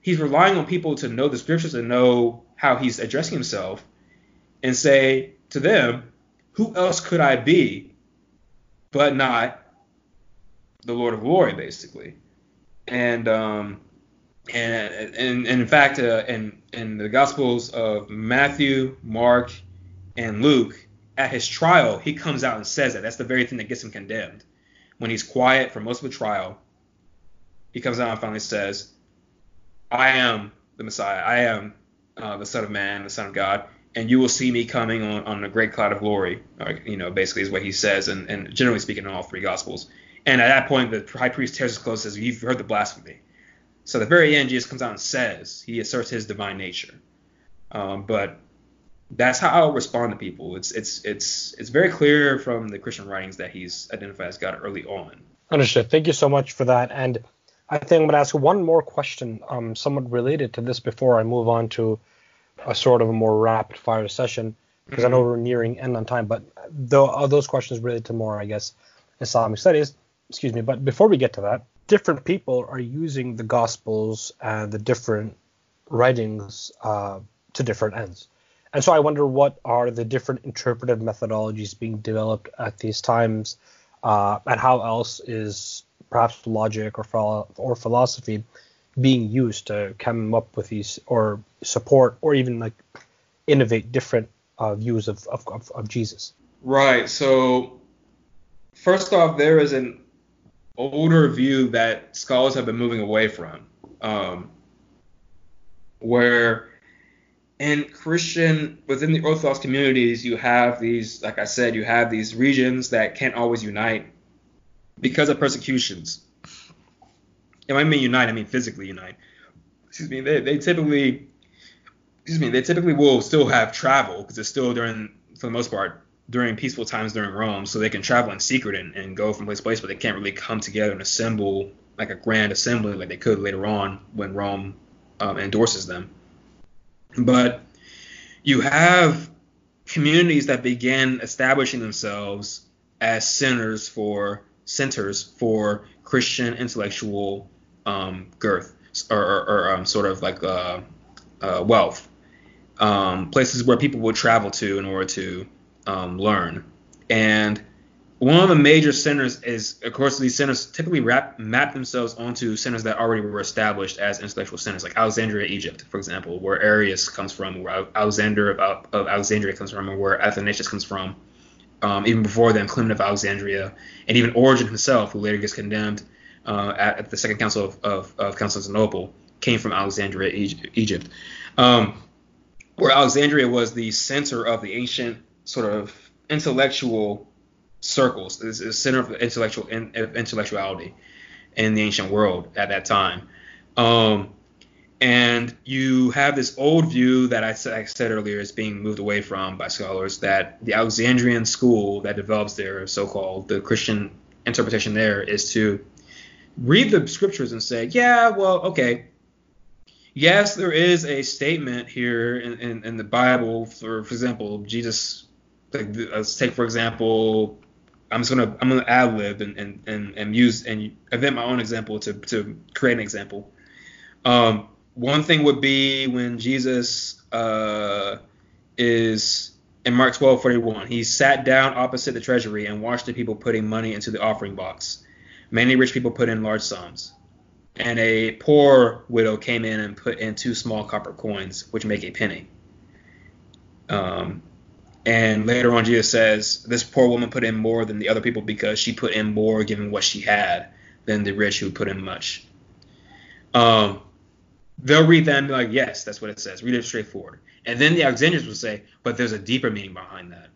He's relying on people to know the scriptures and know how he's addressing himself and say to them, who else could I be but not the Lord of glory, basically? And in fact, in the Gospels of Matthew, Mark, and Luke, at his trial, he comes out and says that. That's the very thing that gets him condemned. When he's quiet for most of the trial, he comes out and finally says, I am the Messiah. I am the Son of Man, the Son of God, and you will see me coming on a great cloud of glory. Or, basically is what he says, and generally speaking in all three Gospels. And at that point, the high priest tears his clothes and says, you've heard the blasphemy. So at the very end, Jesus comes out and says, he asserts his divine nature. But that's how I'll respond to people. It's very clear from the Christian writings that he's identified as God early on. Understood. Thank you so much for that. And I think I'm going to ask one more question somewhat related to this before I move on to a sort of a more rapid-fire session, because I know we're nearing end on time. But those questions related to more, I guess, Islamic studies. Excuse me. But before we get to that, different people are using the Gospels and the different writings to different ends. And so I wonder, what are the different interpretive methodologies being developed at these times, and how else is perhaps logic or philosophy being used to come up with these or support or even like innovate different views of Jesus. Right. So first off, there is an older view that scholars have been moving away from, where in Christian, within the Orthodox communities, you have these, like I said, you have these regions that can't always unite because of persecutions. And when I mean unite, I mean physically unite. Excuse me. They typically will still have travel because it's still during, for the most part, during peaceful times during Rome, so they can travel in secret and go from place to place, but they can't really come together and assemble like a grand assembly like they could later on when Rome endorses them. But you have communities that begin establishing themselves as centers for Christian intellectual girth or sort of like wealth, places where people would travel to in order to learn. And one of the major centers is, of course, these centers typically map themselves onto centers that already were established as intellectual centers, like Alexandria, Egypt, for example, where Arius comes from, where Alexander of Alexandria comes from, and where Athanasius comes from. Even before then, Clement of Alexandria, and even Origen himself, who later gets condemned at the Second Council of Constantinople, came from Alexandria, Egypt, where Alexandria was the center of the ancient sort of intellectual circles. It's a center of intellectuality in the ancient world at that time. And you have this old view that I said earlier is being moved away from by scholars, that the Alexandrian school that develops their so-called the Christian interpretation there is to read the scriptures and say, yeah, well, okay, yes, there is a statement here in the Bible. For example, Jesus, let's take, for example, I'm gonna ad-lib and use and invent my own example to create an example. One thing would be when Jesus is in Mark 12:41, he sat down opposite the treasury and watched the people putting money into the offering box. Many rich people put in large sums, and a poor widow came in and put in 2 small copper coins, which make a penny. And later on, Jesus says, this poor woman put in more than the other people because she put in more, given what she had, than the rich who put in much. They'll read that and be like, yes, that's what it says. Read it straightforward. And then the Alexandrians will say, but there's a deeper meaning behind that.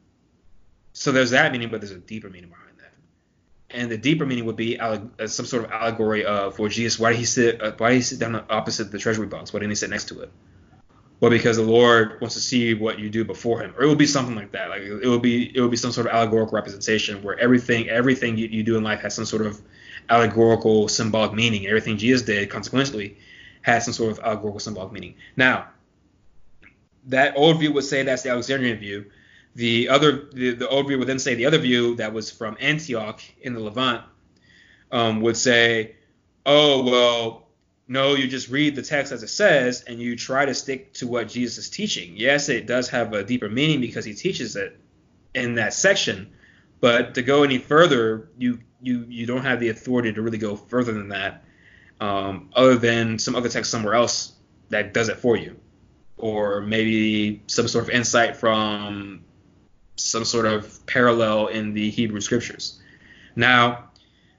So there's that meaning, but there's a deeper meaning behind that. And the deeper meaning would be some sort of allegory of, well, Jesus, why did he sit down opposite the treasury box? Why didn't he sit next to it? Well, because the Lord wants to see what you do before him. Or it would be something like that. Like it would be some sort of allegorical representation where everything you do in life has some sort of allegorical symbolic meaning. And everything Jesus did, consequently, has some sort of allegorical symbolic meaning. Now, that old view would say that's the Alexandrian view. The old view would then say the other view that was from Antioch in the Levant would say, oh, well, no, you just read the text as it says, and you try to stick to what Jesus is teaching. Yes, it does have a deeper meaning because he teaches it in that section, but to go any further, you don't have the authority to really go further than that, other than some other text somewhere else that does it for you, or maybe some sort of insight from some sort of parallel in the Hebrew scriptures. Now,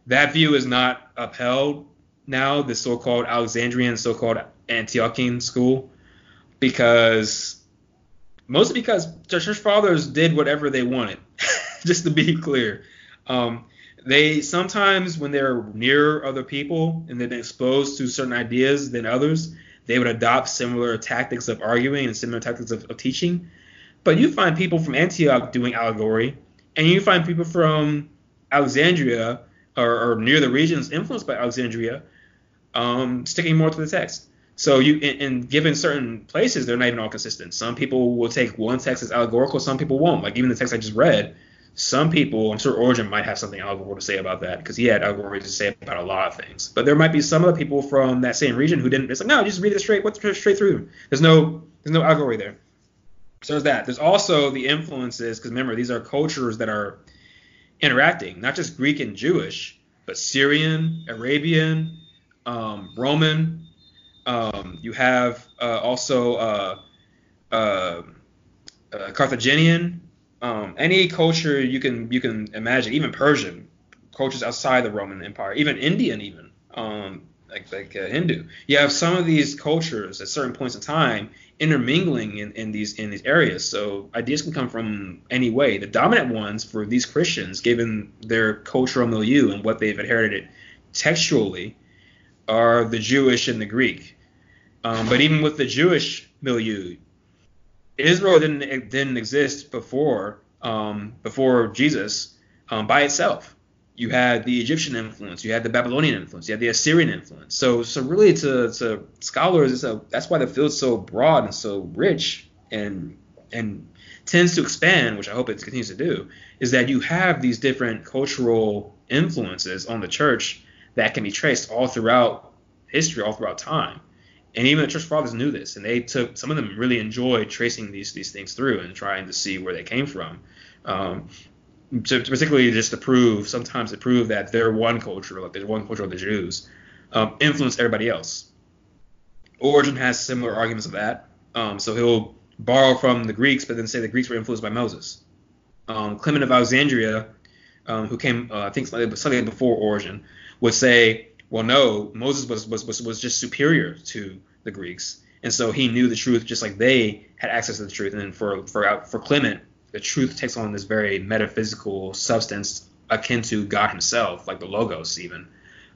that view is not upheld now, the so-called Alexandrian, so-called Antiochian school, because the church fathers did whatever they wanted, just to be clear. They sometimes, when they're near other people and they've been exposed to certain ideas than others, they would adopt similar tactics of arguing and similar tactics of teaching. But you find people from Antioch doing allegory, and you find people from Alexandria or near the regions influenced by Alexandria sticking more to the text. So and given certain places, they're not even all consistent. Some people will take one text as allegorical, some people won't. Like even the text I just read, some people, I'm sure Origen might have something allegorical to say about that because he had allegory to say about a lot of things. But there might be some other people from that same region who didn't. It's like, no, just read it straight through. There's no allegory there. So there's that. There's also the influences, because remember, these are cultures that are interacting, not just Greek and Jewish, but Syrian, Arabian, Roman. You have also Carthaginian. Any culture you can imagine, even Persian cultures outside the Roman Empire, even Indian, even like Hindu. You have some of these cultures at certain points in time intermingling in these areas. So ideas can come from any way. The dominant ones for these Christians, given their cultural milieu and what they've inherited textually, are the Jewish and the Greek. But even with the Jewish milieu, Israel didn't exist before Jesus by itself. You had the Egyptian influence, you had the Babylonian influence, you had the Assyrian influence. So really, to scholars, that's why the field's so broad and so rich and tends to expand, which I hope it continues to do, is that you have these different cultural influences on the church that can be traced all throughout history, all throughout time. And even the church fathers knew this, and they took some of them really enjoyed tracing these things through and trying to see where they came from, particularly just to prove that their one culture, like there's one culture of the Jews, influenced everybody else. Origen has similar arguments of that, so he'll borrow from the Greeks, but then say the Greeks were influenced by Moses. Clement of Alexandria, who came I think slightly before Origen, would say, well, no, Moses was just superior to the Greeks, and so he knew the truth just like they had access to the truth. And then for Clement, the truth takes on this very metaphysical substance akin to God himself, like the Logos even,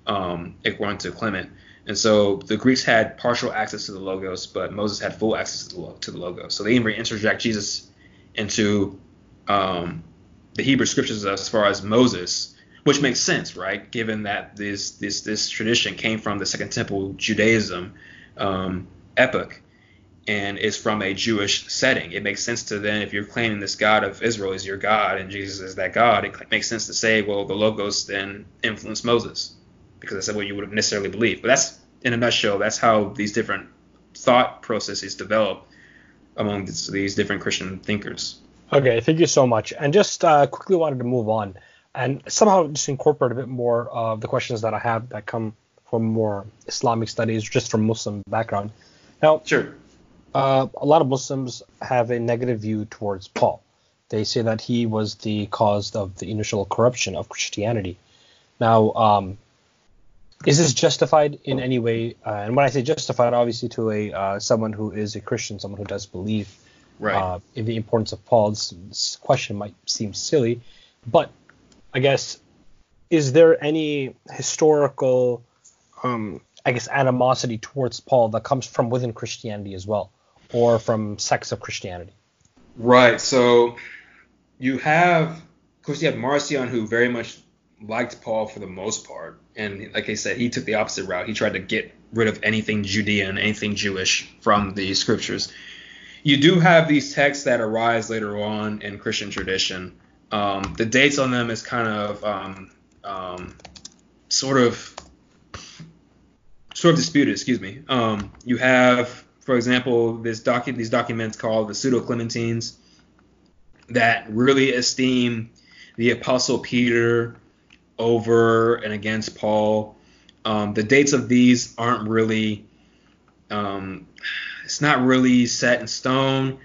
according to Clement. And so the Greeks had partial access to the Logos, but Moses had full access to the Logos. So they even interject Jesus into the Hebrew scriptures as far as Moses, which makes sense, right? Given that this tradition came from the Second Temple Judaism epoch and is from a Jewish setting. It makes sense to then, if you're claiming this God of Israel is your God and Jesus is that God, it makes sense to say, well, the Logos then influenced Moses, because that's what you would have necessarily believed. But that's, in a nutshell, that's how these different thought processes develop among these different Christian thinkers. Okay, thank you so much. And just quickly wanted to move on and somehow just incorporate a bit more of the questions that I have that come from more Islamic studies, just from Muslim background. Now, sure, a lot of Muslims have a negative view towards Paul. They say that he was the cause of the initial corruption of Christianity. Now, is this justified in any way? And when I say justified, obviously to a someone who is a Christian, someone who does believe in the importance of Paul, this question might seem silly, but I guess, is there any historical, animosity towards Paul that comes from within Christianity as well, or from sects of Christianity? Right. So you have Marcion, who very much liked Paul for the most part. And like I said, he took the opposite route. He tried to get rid of anything Judean, anything Jewish from the scriptures. You do have these texts that arise later on in Christian tradition. The dates on them is kind of sort of disputed. Excuse me. You have, for example, these documents called the Pseudo-Clementines that really esteem the Apostle Peter over and against Paul. The dates of these aren't really it's not really set in stone,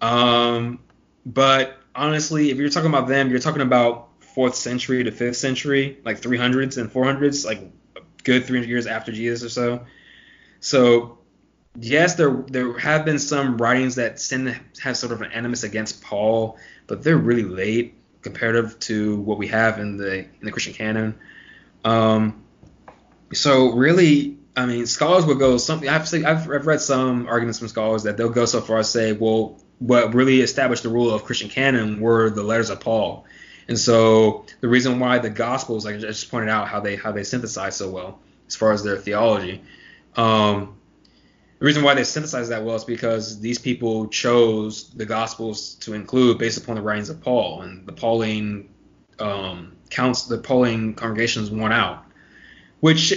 but honestly, if you're talking about them, you're talking about 4th century to 5th century, like 300s and 400s, like a good 300 years after Jesus or so. So, yes, there have been some writings that tend to have sort of an animus against Paul, but they're really late comparative to what we have in the Christian canon. So really, I mean, scholars will go something. I've read some arguments from scholars that they'll go so far as say, well, what really established the rule of Christian canon were the letters of Paul. And so the reason why the Gospels, like I just pointed out, how they synthesize so well as far as their theology. The reason why they synthesize that well is because these people chose the Gospels to include based upon the writings of Paul, and the Pauline congregations won out, which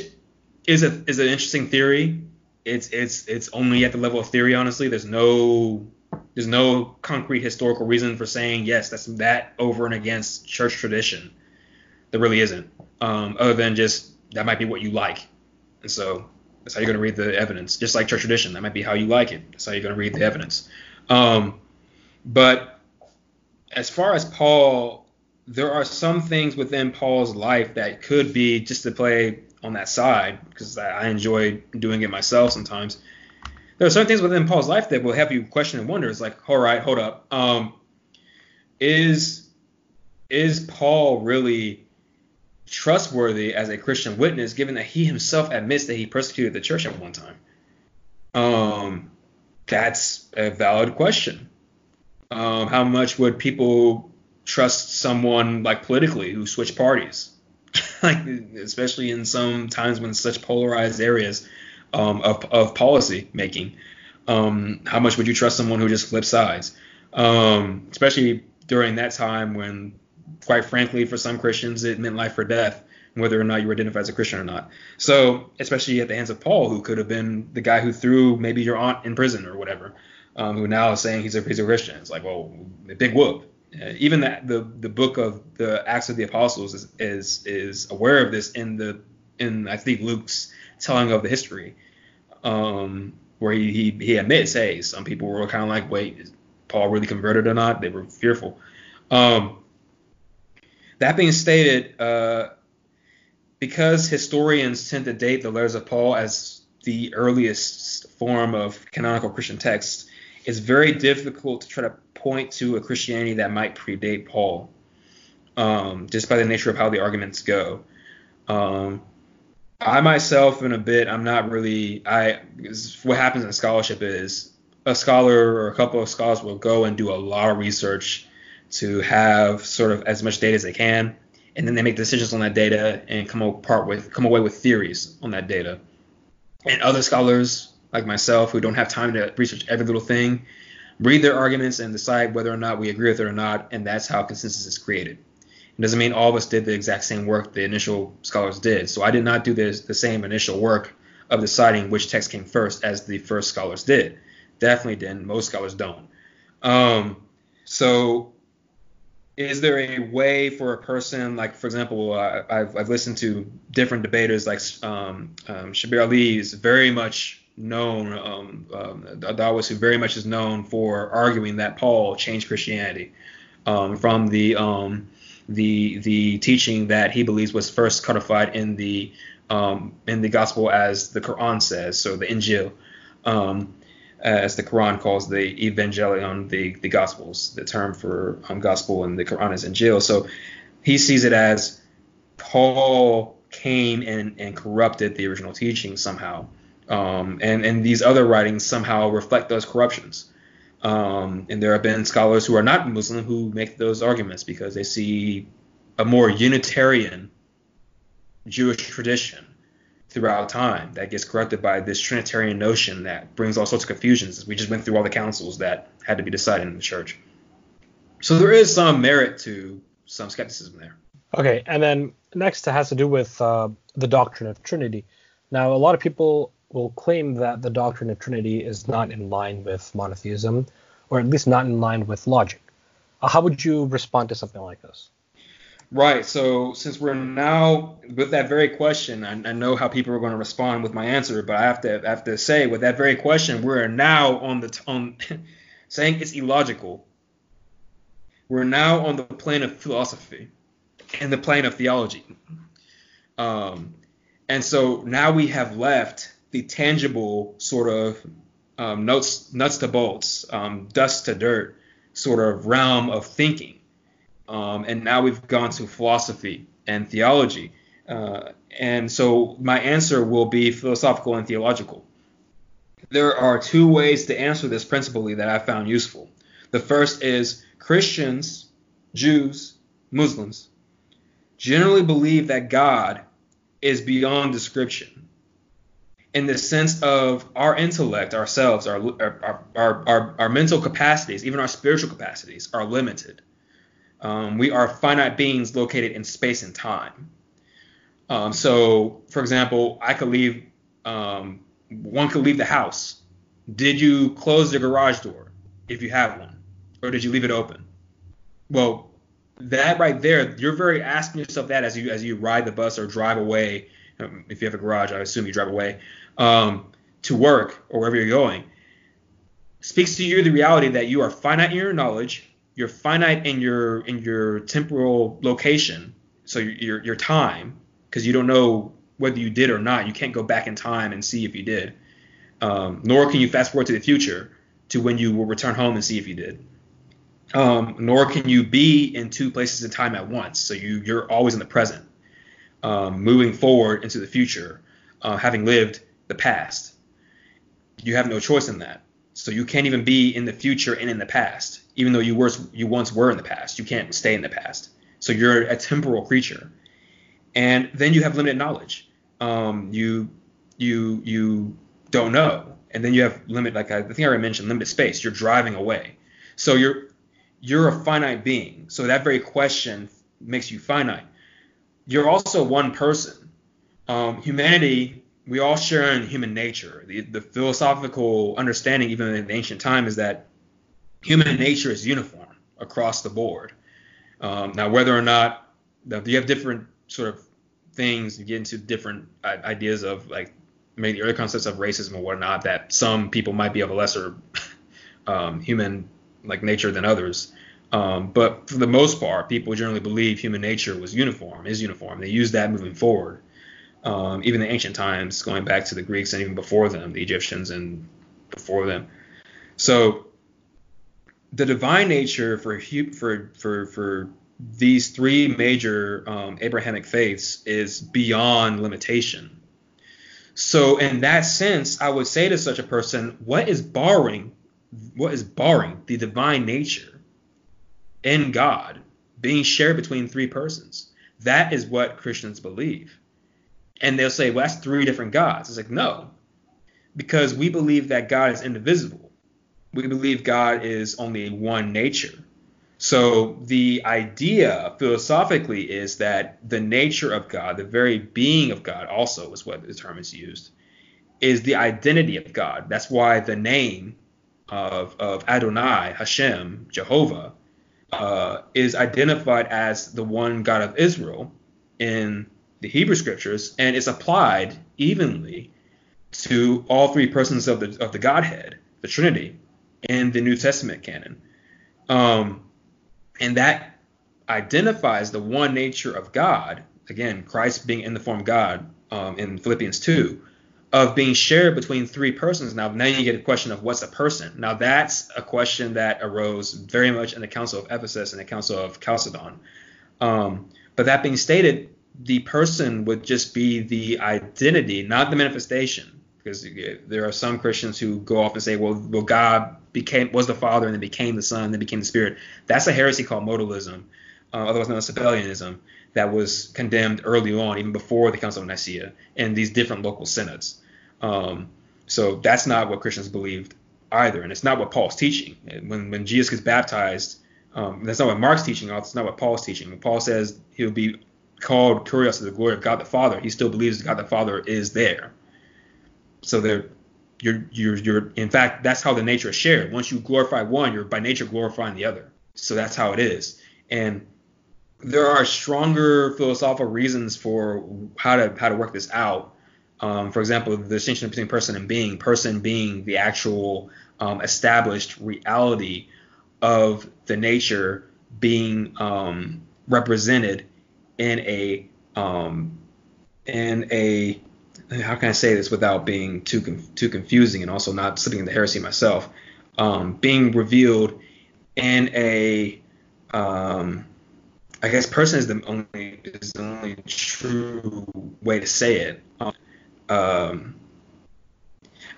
is an interesting theory. It's only at the level of theory, honestly. There's no concrete historical reason for saying, yes, that's that over and against church tradition. There really isn't, other than just that might be what you like. And so That's how you're going to read the evidence. Just like church tradition, that might be how you like it. That's how you're going to read the evidence. But as far as Paul, there are some things within Paul's life that could be just to play on that side, because I enjoy doing it myself sometimes. There are certain things within Paul's life that will have you question and wonder. It's like, all right, hold up. Is Paul really trustworthy as a Christian witness, given that he himself admits that he persecuted the church at one time? That's a valid question. How much would people trust someone like politically who switched parties? Like, especially in some times when such polarized areas of policy making, how much would you trust someone who just flips sides? Especially during that time when, quite frankly, for some Christians, it meant life or death, whether or not you were identified as a Christian or not. So especially at the hands of Paul, who could have been the guy who threw maybe your aunt in prison or whatever, who now is saying he's a Christian. It's like, well, a big whoop. Even the book of the Acts of the Apostles is aware of this in I think Luke's telling of the history, where he admits, hey, some people were kind of like, wait, is Paul really converted or not? They were fearful. That being stated, because historians tend to date the letters of Paul as the earliest form of canonical Christian texts, it's very difficult to try to point to a Christianity that might predate Paul, just by the nature of how the arguments go. I myself, in a bit, I'm not really. What happens in scholarship is a scholar or a couple of scholars will go and do a lot of research to have sort of as much data as they can, and then they make decisions on that data and come away with theories on that data. And other scholars like myself, who don't have time to research every little thing, read their arguments and decide whether or not we agree with it or not, and that's how consensus is created. It doesn't mean all of us did the exact same work the initial scholars did. So I did not do the same initial work of deciding which text came first as the first scholars did. Definitely didn't. Most scholars don't. So is there a way for a person, like, for example, I've listened to different debaters like Shabir Ali is very much known, a Daoist who very much is known for arguing that Paul changed Christianity from the teaching that he believes was first codified in the gospel, as the Quran says, so the Injil, as the Quran calls the Evangelion, the Gospels. The term for gospel in the Quran is Injil. So he sees it as Paul came and corrupted the original teaching somehow. And these other writings somehow reflect those corruptions. And there have been scholars who are not Muslim who make those arguments because they see a more Unitarian Jewish tradition throughout time that gets corrupted by this Trinitarian notion that brings all sorts of confusions. We just went through all the councils that had to be decided in the church. So there is some merit to some skepticism there. Okay, and then next it has to do with the doctrine of Trinity. Now, a lot of people will claim that the doctrine of Trinity is not in line with monotheism, or at least not in line with logic. How would you respond to something like this? Right. So since we're now with that very question, I know how people are going to respond with my answer, but I have to say, with that very question, we're now on saying it's illogical. We're now on the plane of philosophy and the plane of theology. And so now we have left the tangible sort of nuts to bolts, dust to dirt sort of realm of thinking. And now we've gone to philosophy and theology. And so my answer will be philosophical and theological. There are two ways to answer this principally that I found useful. The first is Christians, Jews, Muslims generally believe that God is beyond description, in the sense of our intellect, ourselves, our mental capacities, even our spiritual capacities are limited. We are finite beings located in space and time. So, for example, one could leave the house. Did you close the garage door, if you have one, or did you leave it open? Well, that right there, you're very asking yourself that as you ride the bus or drive away if you have a garage, I assume you drive away, to work or wherever you're going, speaks to you the reality that you are finite in your knowledge, you're finite in your temporal location, so your time, because you don't know whether you did or not. You can't go back in time and see if you did, nor can you fast forward to the future to when you will return home and see if you did. Nor can you be in two places in time at once. So you're always in the present, moving forward into the future, having lived the past. You have no choice in that. So you can't even be in the future and in the past, even though you once were in the past. You can't stay in the past. So you're a temporal creature. And then you have limited knowledge. You don't know. And then you have limited space. You're driving away. So you're a finite being. So that very question makes you finite. You're also one person. Humanity, we all share in human nature. The philosophical understanding, even in ancient time, is that human nature is uniform across the board. Now, whether or not you have different sort of things, you get into different ideas of like maybe the early concepts of racism and whatnot, that some people might be of a lesser human like nature than others. But for the most part, people generally believe human nature is uniform. They use that moving forward. Even in ancient times, going back to the Greeks and even before them, the Egyptians and before them. So the divine nature for these three major Abrahamic faiths is beyond limitation. So in that sense, I would say to such a person, what is barring the divine nature in God being shared between three persons? That is what Christians believe. And they'll say, well, that's three different gods. It's like, no, because we believe that God is indivisible. We believe God is only one nature. So the idea philosophically is that the nature of God, the very being of God also is what the term is used, is the identity of God. That's why the name of Adonai, Hashem, Jehovah, is identified as the one God of Israel in the Hebrew scriptures, and it's applied evenly to all three persons of the Godhead, the Trinity, in the New Testament canon. And that identifies the one nature of God, again, Christ being in the form of God in Philippians 2, of being shared between three persons. Now you get a question of what's a person. Now that's a question that arose very much in the Council of Ephesus and the Council of Chalcedon. But that being stated, the person would just be the identity, not the manifestation. Because there are some Christians who go off and say, well, God was the Father and then became the Son and then became the Spirit. That's a heresy called modalism, otherwise known as Sabellianism, that was condemned early on, even before the Council of Nicaea and these different local synods. So that's not what Christians believed either, and it's not what Paul's teaching. When Jesus gets baptized, that's not what Mark's teaching. That's not what Paul's teaching. When Paul says he'll be called Kurios to the glory of God the Father, he still believes God the Father is there. So you're in fact, that's how the nature is shared. Once you glorify one, you're by nature glorifying the other. So that's how it is. And there are stronger philosophical reasons for how to work this out. For example, the distinction between person and being. Person being the actual established reality of the nature being represented in a. How can I say this without being too confusing and also not slipping into heresy myself? Being revealed in a, I guess, person is the only true way to say it. I'm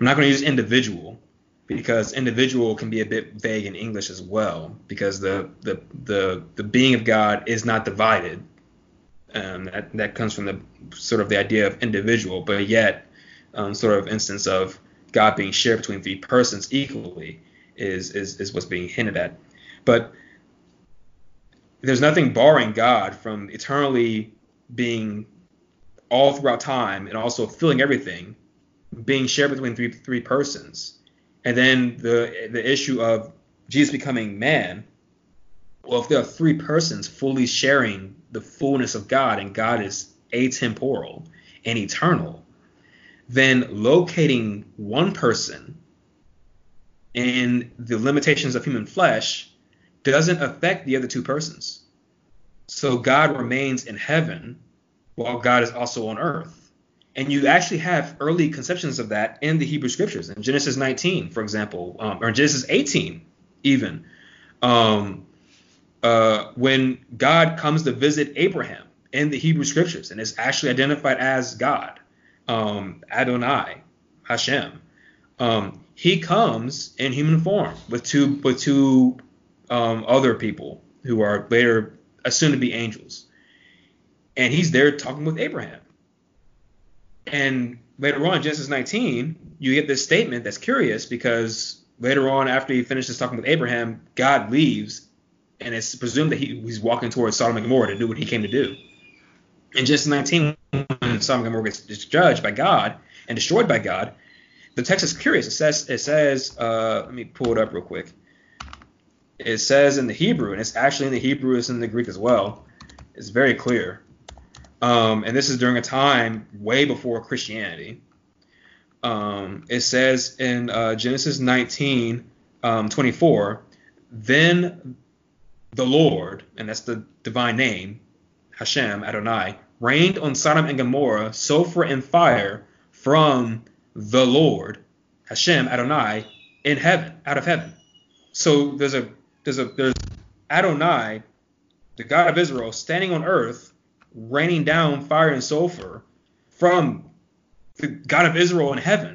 not going to use individual because individual can be a bit vague in English as well, because the being of God is not divided. That comes from the sort of the idea of individual, but yet sort of instance of God being shared between three persons equally is what's being hinted at. But there's nothing barring God from eternally being all throughout time and also filling everything, being shared between three persons. And then the issue of Jesus becoming man. Well, if there are three persons fully sharing the fullness of God, and God is atemporal and eternal than locating one person and the limitations of human flesh doesn't affect the other two persons. So God remains in heaven while God is also on earth. And you actually have early conceptions of that in the Hebrew scriptures. In Genesis 19, for example, or Genesis 18 even, when God comes to visit Abraham in the Hebrew scriptures, and is actually identified as God, Adonai, Hashem. He comes in human form with two other people who are later assumed to be angels. And he's there talking with Abraham. And later on, Genesis 19, you get this statement that's curious, because later on, after he finishes talking with Abraham, God leaves, and it's presumed that he's walking towards Sodom and Gomorrah to do what he came to do. In Genesis 19, when Sodom and Gomorrah gets judged by God and destroyed by God, the text is curious. It says, let me pull it up real quick. It says in the Hebrew, and it's actually in the Hebrew, it's in the Greek as well. It's very clear. And this is during a time way before Christianity. It says in Genesis 19, 24, then the Lord, and that's the divine name, Hashem, Adonai, rained on Sodom and Gomorrah sulfur and fire from the Lord, Hashem, Adonai, in heaven, out of heaven. So there's Adonai, the God of Israel, standing on earth, raining down fire and sulfur from the God of Israel in heaven.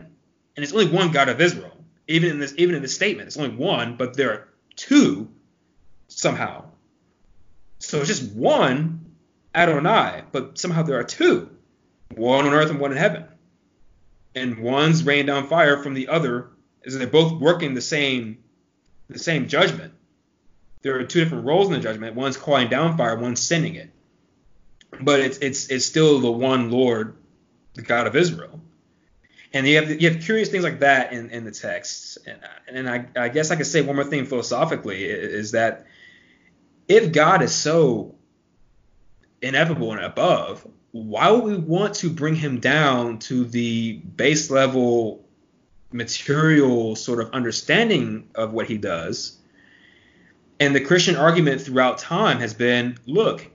And it's only one God of Israel. Even in this statement, it's only one, but there are two somehow. So it's just one Adonai, but somehow there are two, one on earth and one in heaven. And one's raining down fire from the other, as they're both working the same judgment. There are two different roles in the judgment. One's calling down fire, one's sending it. But it's still the one Lord, the God of Israel. And you have curious things like that in the text. And I guess I could say one more thing philosophically is that if God is so ineffable and above, why would we want to bring him down to the base level material sort of understanding of what he does? And the Christian argument throughout time has been, look,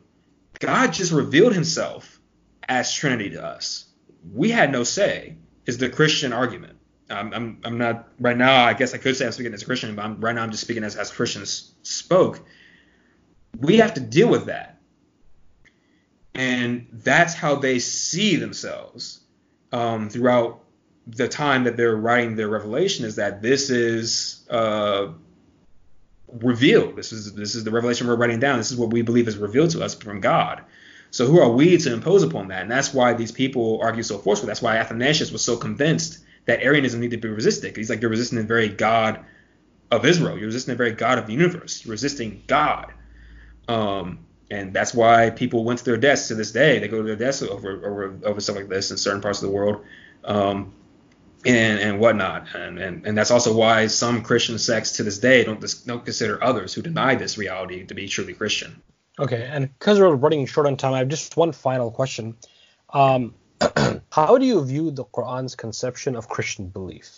God just revealed himself as Trinity to us. We had no say, is the Christian argument. I'm not right now. I guess I could say I'm speaking as a Christian, but right now I'm just speaking as Christians spoke. We have to deal with that. And that's how they see themselves throughout the time that they're writing their revelation, is that this is revealed. This is the revelation we're writing down. This is what we believe is revealed to us from God. So who are we to impose upon that? And that's why these people argue so forcefully. That's why Athanasius was so convinced that Arianism needed to be resisted. He's like, you're resisting the very God of Israel. You're resisting the very God of the universe. You're resisting God. And that's why people went to their deaths to this day. They go to their deaths over stuff like this in certain parts of the world, and whatnot. And that's also why some Christian sects to this day don't consider others who deny this reality to be truly Christian. Okay, and because we're running short on time, I have just one final question. How do you view the Quran's conception of Christian belief?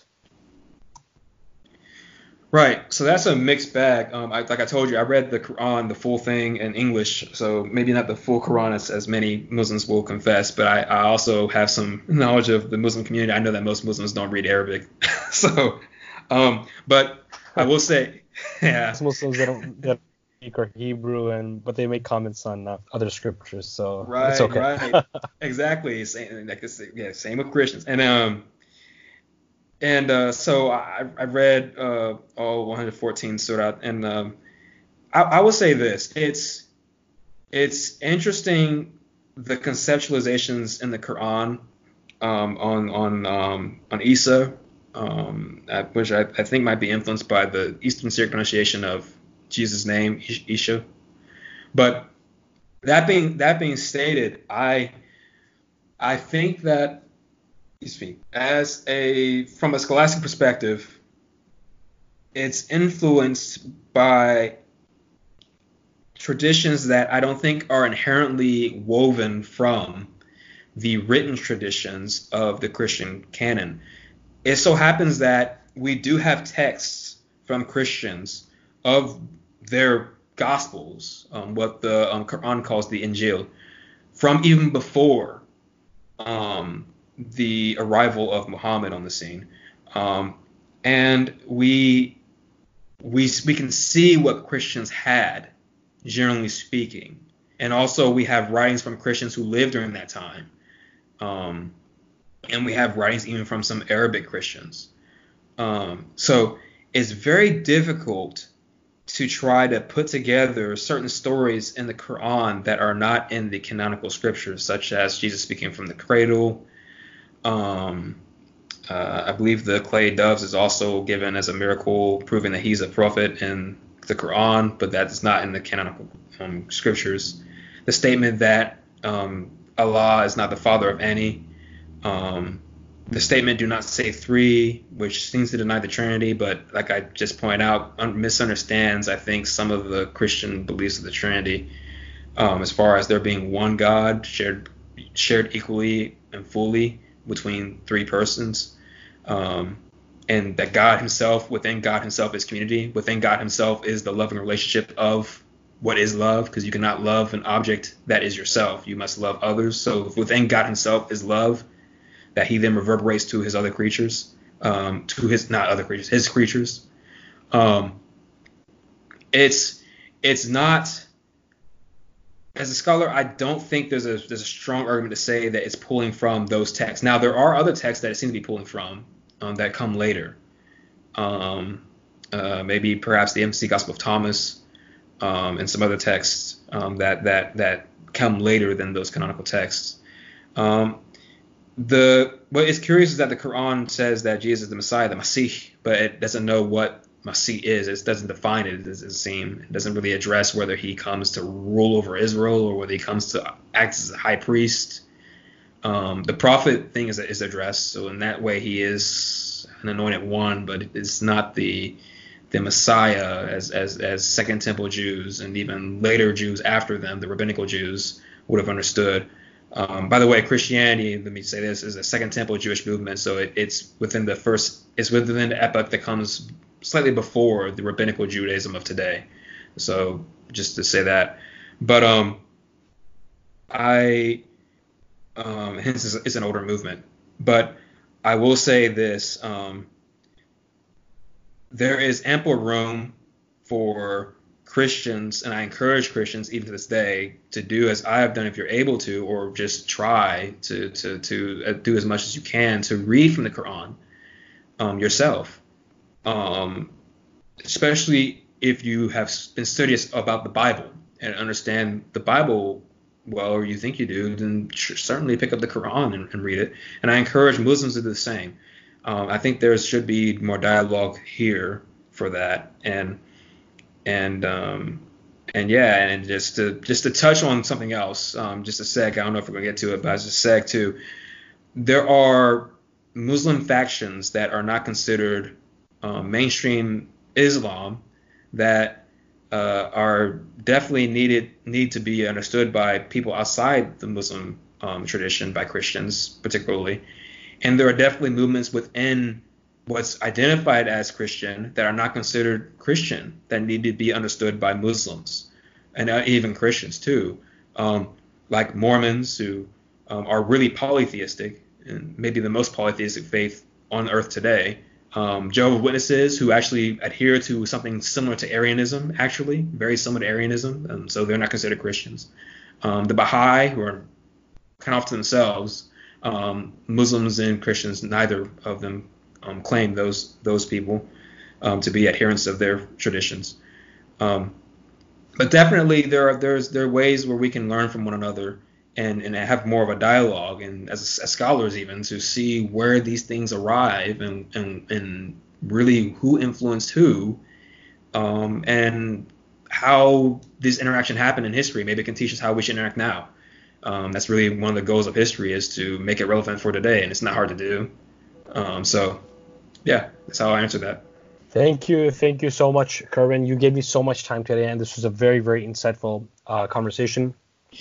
Right, so that's a mixed bag. Like I told you, I read the Quran, the full thing, in English, so maybe not the full Quran as many Muslims will confess, but I also have some knowledge of the Muslim community. I know that most Muslims don't read Arabic, so. But I will say, yeah. Most Muslims that don't or Hebrew, but they make comments on other scriptures, so right, it's okay. Right, exactly. Same, like this, yeah, same with Christians, so I read all 114 surah, and I will say this: it's interesting the conceptualizations in the Quran on Isa, which I think might be influenced by the Eastern Syriac pronunciation of Jesus' name, Isha. But that being stated, I think that, from a scholastic perspective, it's influenced by traditions that I don't think are inherently woven from the written traditions of the Christian canon. It so happens that we do have texts from Christians of their Gospels, what the Quran calls the Injil, from even before the arrival of Muhammad on the scene. And we can see what Christians had, generally speaking. And also we have writings from Christians who lived during that time. And we have writings even from some Arabic Christians. So it's very difficult to try to put together certain stories in the Quran that are not in the canonical scriptures, such as Jesus speaking from the cradle. I believe the clay doves is also given as a miracle, proving that he's a prophet in the Quran, but that's not in the canonical scriptures. The statement that Allah is not the father of any. The statement, do not say three, which seems to deny the Trinity, but like I just pointed out, misunderstands, I think, some of the Christian beliefs of the Trinity, as far as there being one God shared equally and fully between three persons, and that God himself, within God himself is community, within God himself is the loving relationship of what is love, because you cannot love an object that is yourself. You must love others. So if within God himself is love, that he then reverberates to his other creatures, his creatures. It's not, as a scholar, I don't think there's a strong argument to say that it's pulling from those texts. Now, there are other texts that it seems to be pulling from that come later. Maybe perhaps the MC Gospel of Thomas and some other texts that come later than those canonical texts. What is curious is that the Quran says that Jesus is the Messiah, the Masih, but it doesn't know what Masih is. It doesn't define it, it doesn't really address whether he comes to rule over Israel or whether he comes to act as a high priest. The prophet thing is addressed, so in that way he is an anointed one, but it's not the Messiah as Second Temple Jews and even later Jews after them, the rabbinical Jews, would have understood. By the way, Christianity, let me say this, is a Second Temple Jewish movement, so it's within the epoch that comes slightly before the rabbinical Judaism of today. So just to say that, but hence it's an older movement. But I will say this: there is ample room for Christians, and I encourage Christians even to this day to do as I have done, if you're able to, or just try to do as much as you can to read from the Quran yourself, especially if you have been studious about the Bible and understand the Bible well, or you think you do, then certainly pick up the Quran and read it. And I encourage Muslims to do the same. I think there should be more dialogue here for that. And just to touch on something else, just a sec. I don't know if we're gonna get to it, but just a sec too. There are Muslim factions that are not considered mainstream Islam that are definitely need to be understood by people outside the Muslim tradition, by Christians particularly. And there are definitely movements within what's identified as Christian that are not considered Christian, that need to be understood by Muslims and even Christians too, like Mormons, who are really polytheistic and maybe the most polytheistic faith on earth today, Jehovah's Witnesses, who actually adhere to something similar to Arianism, actually very similar to Arianism, and so they're not considered Christians, the Baha'i, who are kind of off to themselves, Muslims and Christians, neither of them claim those people to be adherents of their traditions, but definitely there are ways where we can learn from one another and have more of a dialogue, and as scholars even to see where these things arrive and really who influenced who, and how this interaction happened in history. Maybe it can teach us how we should interact now. That's really one of the goals of history, is to make it relevant for today, and it's not hard to do. Yeah, that's how I answer that. Thank you so much, Kerwin. You gave me so much time today, and this was a very, very insightful conversation.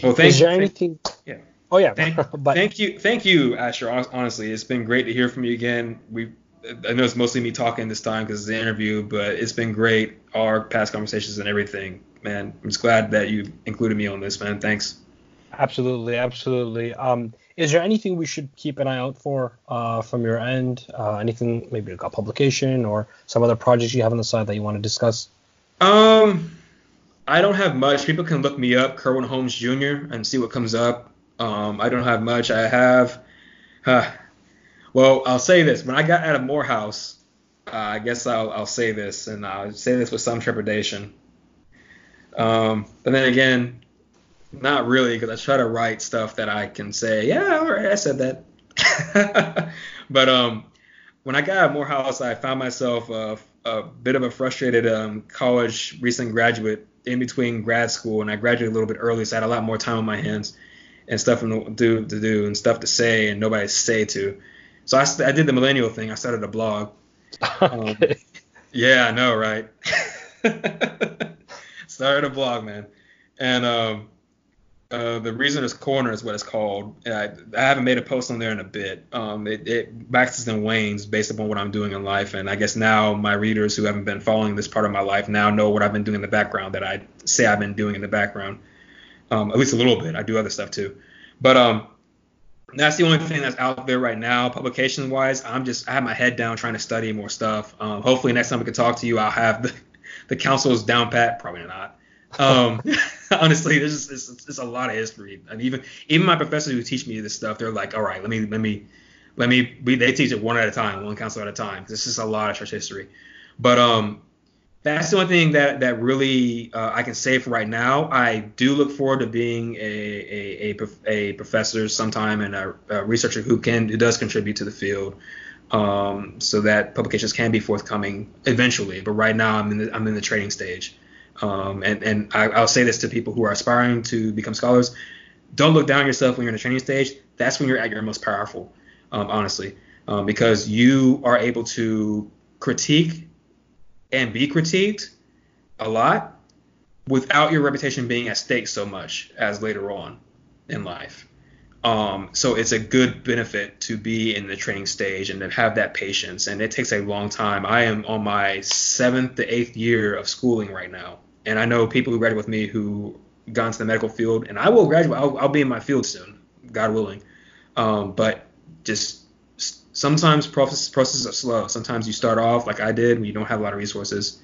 Well, thank you. Is there anything? Yeah. Oh yeah. Thank you, Asher. Honestly, it's been great to hear from you again. I know it's mostly me talking this time because it's an interview, but it's been great, our past conversations and everything. Man, I'm just glad that you included me on this, man. Thanks. Absolutely. Is there anything we should keep an eye out for from your end? Anything, maybe a publication or some other projects you have on the side that you want to discuss? I don't have much. People can look me up, Kerwin Holmes Jr., and see what comes up. I don't have much. I have well, I'll say this. When I got out of Morehouse, I guess I'll say this, and I'll say this with some trepidation. But then again, not really, because I try to write stuff that I can say, yeah, all right, I said that. But when I got out of Morehouse, I found myself a bit of a frustrated college recent graduate in between grad school, and I graduated a little bit early, so I had a lot more time on my hands and stuff to do and stuff to say and nobody to say to. So I did the millennial thing. I started a blog. Okay. Yeah, I know, right? Started a blog, man. And The Reasoner's Corner is what it's called. I haven't made a post on there in a bit. It waxes and wanes based upon what I'm doing in life. And I guess now my readers who haven't been following this part of my life now know what I've been doing in the background that I say I've been doing in the background. At least a little bit. I do other stuff too. But that's the only thing that's out there right now. Publication wise, I have my head down trying to study more stuff. Hopefully next time we can talk to you, I'll have the councils down pat. Probably not. Honestly, there's a lot of history. And even my professors who teach me this stuff, they're like, all right, they teach it one at a time, one council at a time. This is a lot of church history. But that's the only thing that really I can say for right now. I do look forward to being a professor sometime and a researcher who does contribute to the field, so that publications can be forthcoming eventually. But right now, I'm in the training stage, and I'll say this to people who are aspiring to become scholars: don't look down on yourself when you're in the training stage. That's when you're at your most powerful, honestly, because you are able to critique and be critiqued a lot without your reputation being at stake so much as later on in life. So it's a good benefit to be in the training stage and to have that patience. And it takes a long time. I am on my 7th to 8th year of schooling right now. And I know people who graduate with me who got into the medical field, and I will graduate. I'll be in my field soon, God willing. But just sometimes processes are slow. Sometimes you start off like I did when you don't have a lot of resources.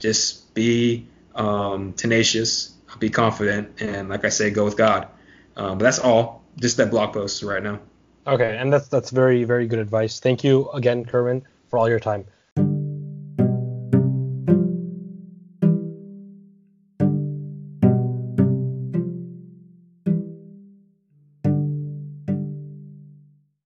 Just be tenacious, be confident, and like I say, go with God. But that's all. Just that blog post right now. Okay, and that's very, very good advice. Thank you again, Kerwin, for all your time.